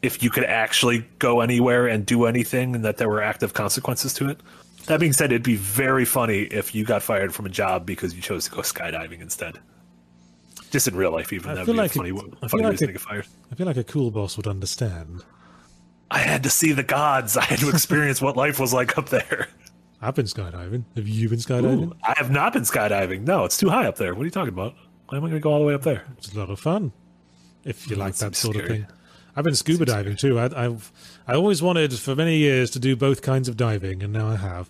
if you could actually go anywhere and do anything and that there were active consequences to it? That being said, it'd be very funny if you got fired from a job because you chose to go skydiving instead. Just in real life, even that would be like a funny, a, funny reason to get fired. I feel like a cool boss would understand. I had to see the gods. I had to experience what life was like up there. I've been skydiving. Have you been skydiving? Ooh, I have not been skydiving. No, it's too high up there. What are you talking about? Why am I going to go all the way up there? It's a lot of fun, if you oh, like that sort scary. of thing. I've been scuba Seems diving scary. too. I, I've I always wanted for many years to do both kinds of diving, and now I have.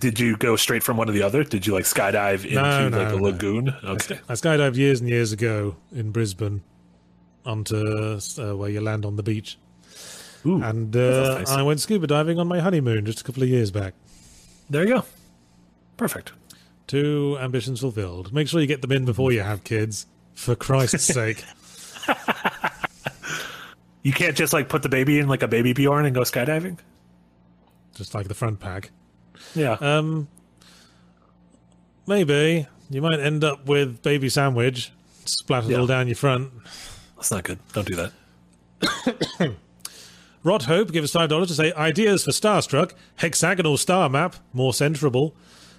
Did you go straight from one to the other? Did you like skydive into no, no, like a no. lagoon? Okay, I, I skydived years and years ago in Brisbane, onto uh, where you land on the beach, Ooh, and uh, nice. I went scuba diving on my honeymoon just a couple of years back. There you go. Perfect. Two ambitions fulfilled. Make sure you get them in before you have kids. For Christ's sake. You can't just like put the baby in like a baby Bjorn and go skydiving? Just like the front pack. Yeah. Um, maybe. You might end up with baby sandwich splattered yeah. all down your front. That's not good. Don't do that. Rod Hope gives us five dollars to say, ideas for Starstruck, hexagonal star map, more centrable,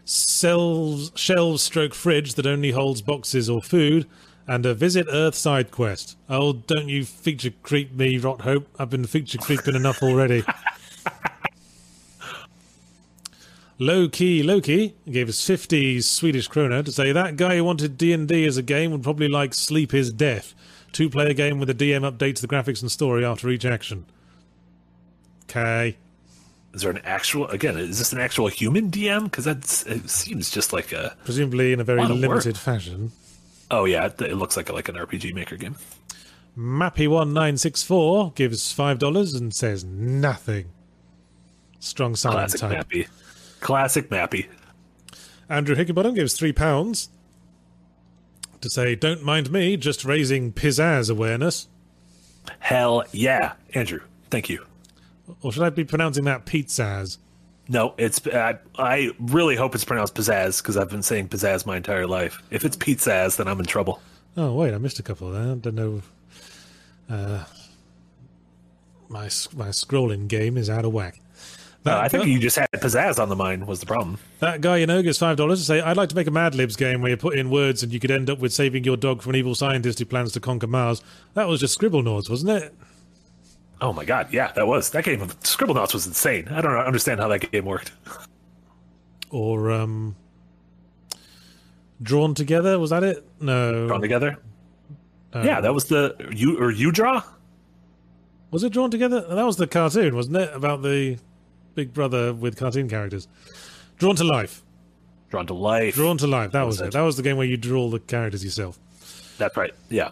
selves, shelves stroke fridge that only holds boxes or food, and a Visit Earth side quest. Oh, don't you feature creep me, Rod Hope. I've been feature creeping enough already. Low-key Loki gave us fifty Swedish krona to say, that guy who wanted D and D as a game would probably like Sleep is Death. Two-player game with a D M update to the graphics and story after each action. Okay. Is there an actual, again, is this an actual human D M? Because that seems just like a... Presumably in a very limited work. fashion. Oh, yeah, it, it looks like a, like an R P G Maker game. Mappy one nine six four gives five dollars and says nothing. Strong silent Classic type. Mappy. Classic Mappy. Andrew Hickenbottom gives three pounds to say, don't mind me, just raising pizzazz awareness. Hell yeah, Andrew. Thank you. Or should I be pronouncing that pizzazz? No, it's. I, I really hope it's pronounced pizzazz, because I've been saying pizzazz my entire life. If it's pizzazz, then I'm in trouble. Oh, wait, I missed a couple of that. I don't know. Uh, my, my scrolling game is out of whack. That, uh, I think uh, you just had pizzazz on the mind was the problem. That guy, you know, gets five dollars to say, I'd like to make a Mad Libs game where you put in words and you could end up with saving your dog from an evil scientist who plans to conquer Mars. That was just Scribblenauts, wasn't it? Oh my god, yeah, that was. That game of Scribblenauts was insane. I don't understand how that game worked. Or, um... Drawn Together, was that it? No. Drawn Together? Um, yeah, that was the... You Or You Draw? Was it Drawn Together? That was the cartoon, wasn't it? About the Big Brother with cartoon characters. Drawn to Life. Drawn to Life. Drawn to Life, that was it. That was the game where you drew all the characters yourself. That's right, yeah.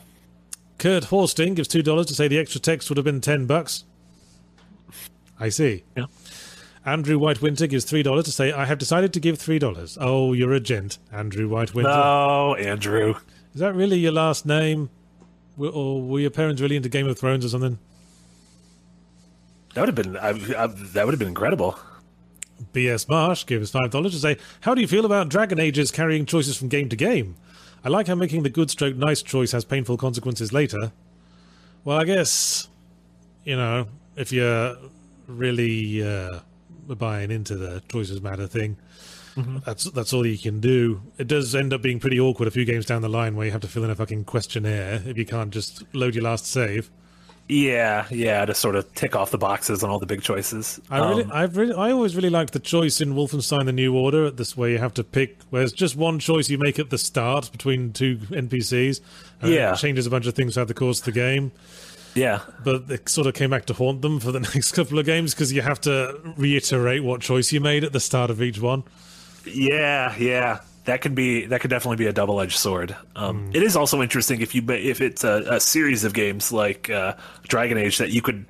Kurt Horsting gives two dollars to say the extra text would have been ten bucks. I see. Yeah. Andrew Whitewinter gives three dollars to say, I have decided to give three dollars. Oh, you're a gent, Andrew Whitewinter. No, Andrew. Is that really your last name? Or were your parents really into Game of Thrones or something? That would have been, I, I, that would have been incredible. B S Marsh gives five dollars to say, how do you feel about Dragon Age's carrying choices from game to game? I like how making the good stroke nice choice has painful consequences later. Well, I guess, you know, if you're really uh, buying into the choices matter thing, mm-hmm. that's that's all you can do. It does end up being pretty awkward a few games down the line where you have to fill in a fucking questionnaire if you can't just load your last save. Yeah, yeah, to sort of tick off the boxes on all the big choices. I um, really, I've really, I always really liked the choice in Wolfenstein: The New Order. This way, you have to pick. Whereas just one choice you make at the start between two N P Cs, and yeah, it changes a bunch of things throughout the course of the game. Yeah, but it sort of came back to haunt them for the next couple of games because you have to reiterate what choice you made at the start of each one. Yeah, yeah. That could be that could definitely be a double-edged sword. Um, mm. It is also interesting if you if it's a, a series of games like uh, Dragon Age that you could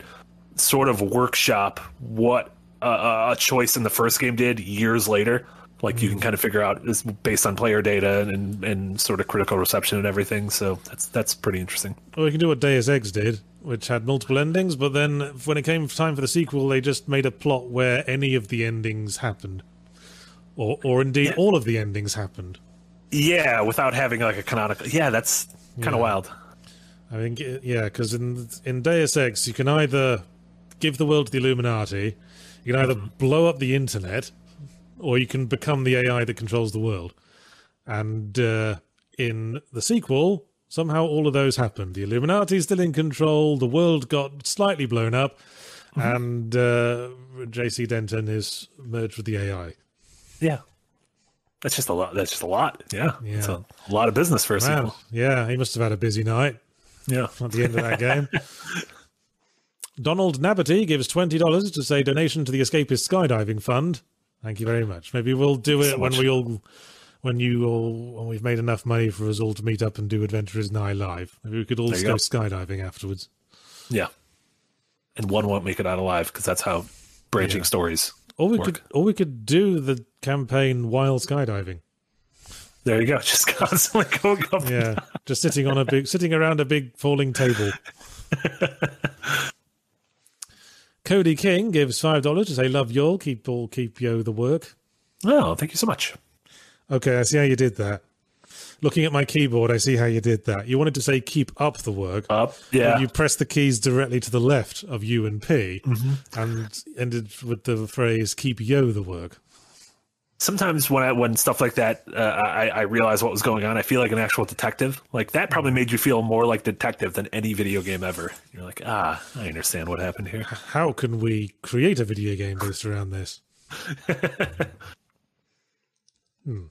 sort of workshop what a, a choice in the first game did years later. Like mm. you can kind of figure out is based on player data and and sort of critical reception and everything. So that's that's pretty interesting. Well, you can do what Deus Ex did, which had multiple endings, but then when it came time for the sequel, they just made a plot where any of the endings happened. Or, or indeed, yeah. all of the endings happened. Yeah, without having like a canonical. Yeah, that's kind of yeah. wild. I think, yeah, because in in Deus Ex, you can either give the world to the Illuminati, you can either blow up the internet, or you can become the A I that controls the world. And uh, in the sequel, somehow all of those happened. The Illuminati is still in control. The world got slightly blown up, mm-hmm. and uh, J C Denton is merged with the A I. Yeah, that's just a lot. That's just a lot. Yeah, yeah. It's a lot of business for a Man, sequel. Yeah, he must have had a busy night. Yeah, at the end of that game. Donald Naberty gives twenty dollars to say donation to the Escapist Skydiving Fund. Thank you very much. Maybe we'll do it so when much. we all, when you all, when we've made enough money for us all to meet up and do Adventurers Nigh live. Maybe we could all just go, go skydiving afterwards. Yeah, and one won't make it out alive because that's how branching yeah. stories. Or we work. could, or we could do the campaign while skydiving. There you go. Just constantly going up. Yeah, and down. Just sitting on a big, sitting around a big falling table. Cody King gives five dollars to say, "Love y'all. Keep all, keep yo the work." Oh, thank you so much. Okay, I see how you did that. Looking at my keyboard, I see how you did that. You wanted to say keep up the work. Up, yeah. You pressed the keys directly to the left of U and P mm-hmm. and ended with the phrase keep yo the work. Sometimes when I, when stuff like that, uh, I, I realize what was going on, I feel like an actual detective. Like that probably made you feel more like detective than any video game ever. You're like, ah, I understand what happened here. How can we create a video game based around this? hmm.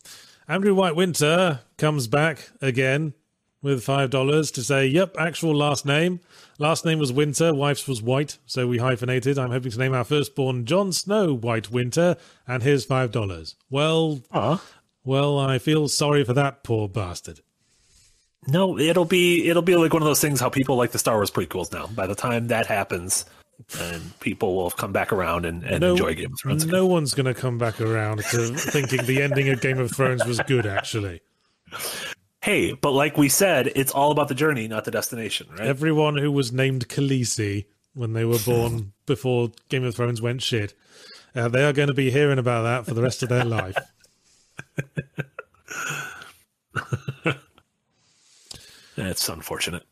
Andrew White Winter comes back again with five dollars to say, yep, actual last name. Last name was Winter, wife's was White, so we hyphenated. I'm hoping to name our firstborn Jon Snow White Winter, and here's five dollars. Well, uh-huh. well, I feel sorry for that poor bastard. No, it'll be it'll be like one of those things how people like the Star Wars prequels now. By the time that happens, and people will come back around and, and no, enjoy Game of Thrones. No one's going to come back around to thinking the ending of Game of Thrones was good, actually. Hey, but like we said, it's all about the journey, not the destination, right? Everyone who was named Khaleesi when they were born before Game of Thrones went shit, uh, they are going to be hearing about that for the rest of their life. It's unfortunate.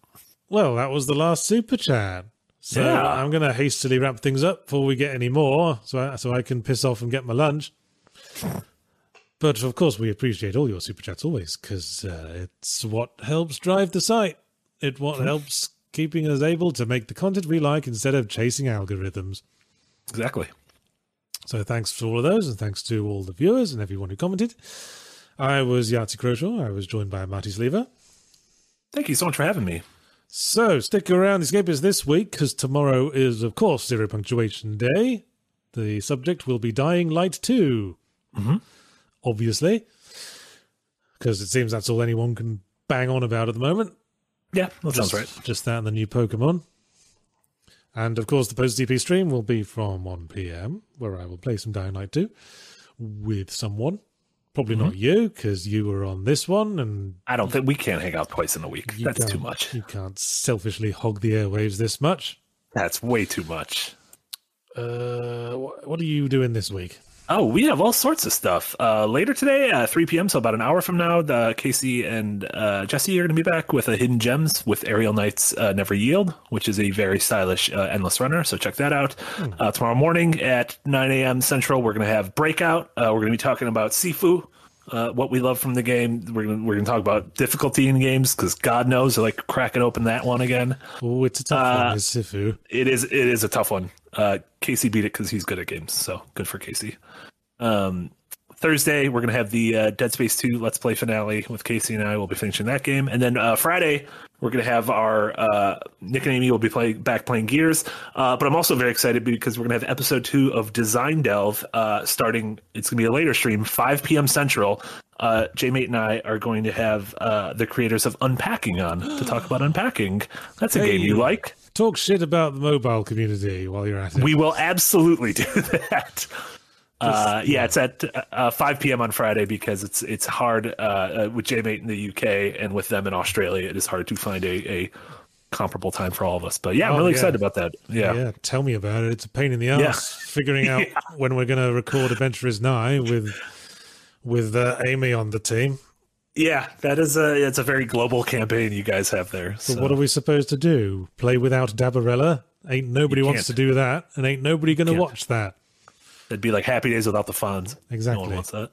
Well, that was the last Super Chat. So yeah. I'm going to hastily wrap things up before we get any more so I, so I can piss off and get my lunch. But, of course, we appreciate all your Super Chats always because uh, it's what helps drive the site. It what helps keeping us able to make the content we like instead of chasing algorithms. Exactly. So thanks for all of those and thanks to all the viewers and everyone who commented. I was Yahtzee Croshaw. I was joined by Marty Sliva. Thank you so much for having me. So, stick around, the escape is this week, because tomorrow is, of course, Zero Punctuation Day. The subject will be Dying Light two. Mm-hmm. Obviously. Because it seems that's all anyone can bang on about at the moment. Yeah, that just, sounds right. Just that and the new Pokemon. And, of course, the post-D P stream will be from one p.m, where I will play some Dying Light two with someone. Probably mm-hmm. not you, because you were on this one. And I don't think we can't hang out twice in a week. That's too much. You can't selfishly hog the airwaves this much. That's way too much. Uh, wh- what are you doing this week? Oh, we have all sorts of stuff. Uh, later today, uh, three p.m., so about an hour from now, the, Casey and uh, Jesse are going to be back with a Hidden Gems with Aerial Knights uh, Never Yield, which is a very stylish uh, endless runner, so check that out. Mm. Uh, tomorrow morning at nine a.m. Central, we're going to have Breakout. Uh, we're going to be talking about Sifu, uh, what we love from the game. We're going we're going to talk about difficulty in games, because God knows they're like cracking open that one again. Oh, it's a tough uh, one, is Sifu. It is, it is a tough one. Uh, Casey beat it because he's good at games, so good for Casey. Um, Thursday, we're going to have the uh, Dead Space two Let's Play finale with Casey and I. We'll be finishing that game. And then uh, Friday, we're going to have our uh, Nick and Amy will be play, back playing Gears. Uh, but I'm also very excited because we're going to have episode two of Design Delve uh, starting. It's going to be a later stream, five p.m. Central. Uh, J-Mate and I are going to have uh, the creators of Unpacking on to talk about Unpacking. That's a hey. game you like. Talk shit about the mobile community while you're at it. We will absolutely do that. Uh, yeah, it's at uh, five p.m. on Friday because it's it's hard uh, with J-Mate in the U K and with them in Australia. It is hard to find a, a comparable time for all of us. But yeah, I'm oh, really yeah. excited about that. Yeah. yeah, tell me about it. It's a pain in the ass yeah. figuring out yeah. when we're going to record Adventurers Nigh with with uh, Amy on the team. Yeah, that is a it's a very global campaign you guys have there. So but what are we supposed to do? Play without Dabarella? Ain't nobody wants to do that, and ain't nobody going to watch that. It'd be like Happy Days without the Fonz. Exactly. No one wants that.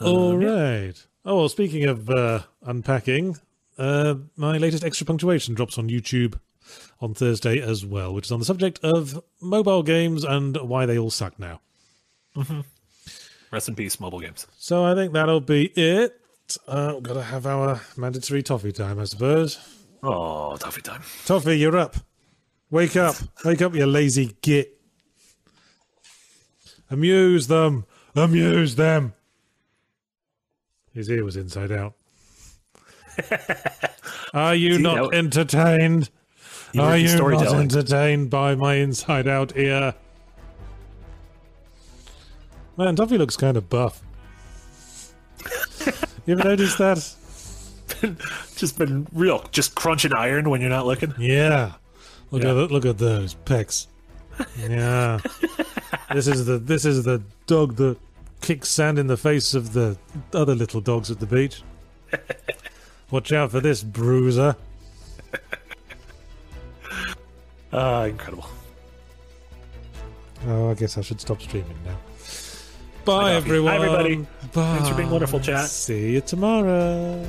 Um, All right. Oh, well, speaking of uh, unpacking, uh, my latest Extra Punctuation drops on YouTube on Thursday as well, which is on the subject of mobile games and why they all suck now. Mm-hmm. Rest in peace, mobile games. So I think that'll be it. Uh, we've got to have our mandatory toffee time, I suppose. Oh, toffee time. Toffee, you're up. Wake up. Wake up, you lazy git. Amuse them. Amuse them. His ear was inside out. Are you See, not entertained? You Are you not entertained by my inside out ear? Man, Duffy looks kind of buff. You ever noticed that? Just been real, just crunching iron when you're not looking. Yeah, look yeah. at look at those pecs. Yeah, this is the this is the dog that kicks sand in the face of the other little dogs at the beach. Watch out for this bruiser. Ah, uh, incredible. Oh, I guess I should stop streaming now. Bye, everyone. Hi, everybody. Bye. Thanks for being wonderful, chat. See you tomorrow.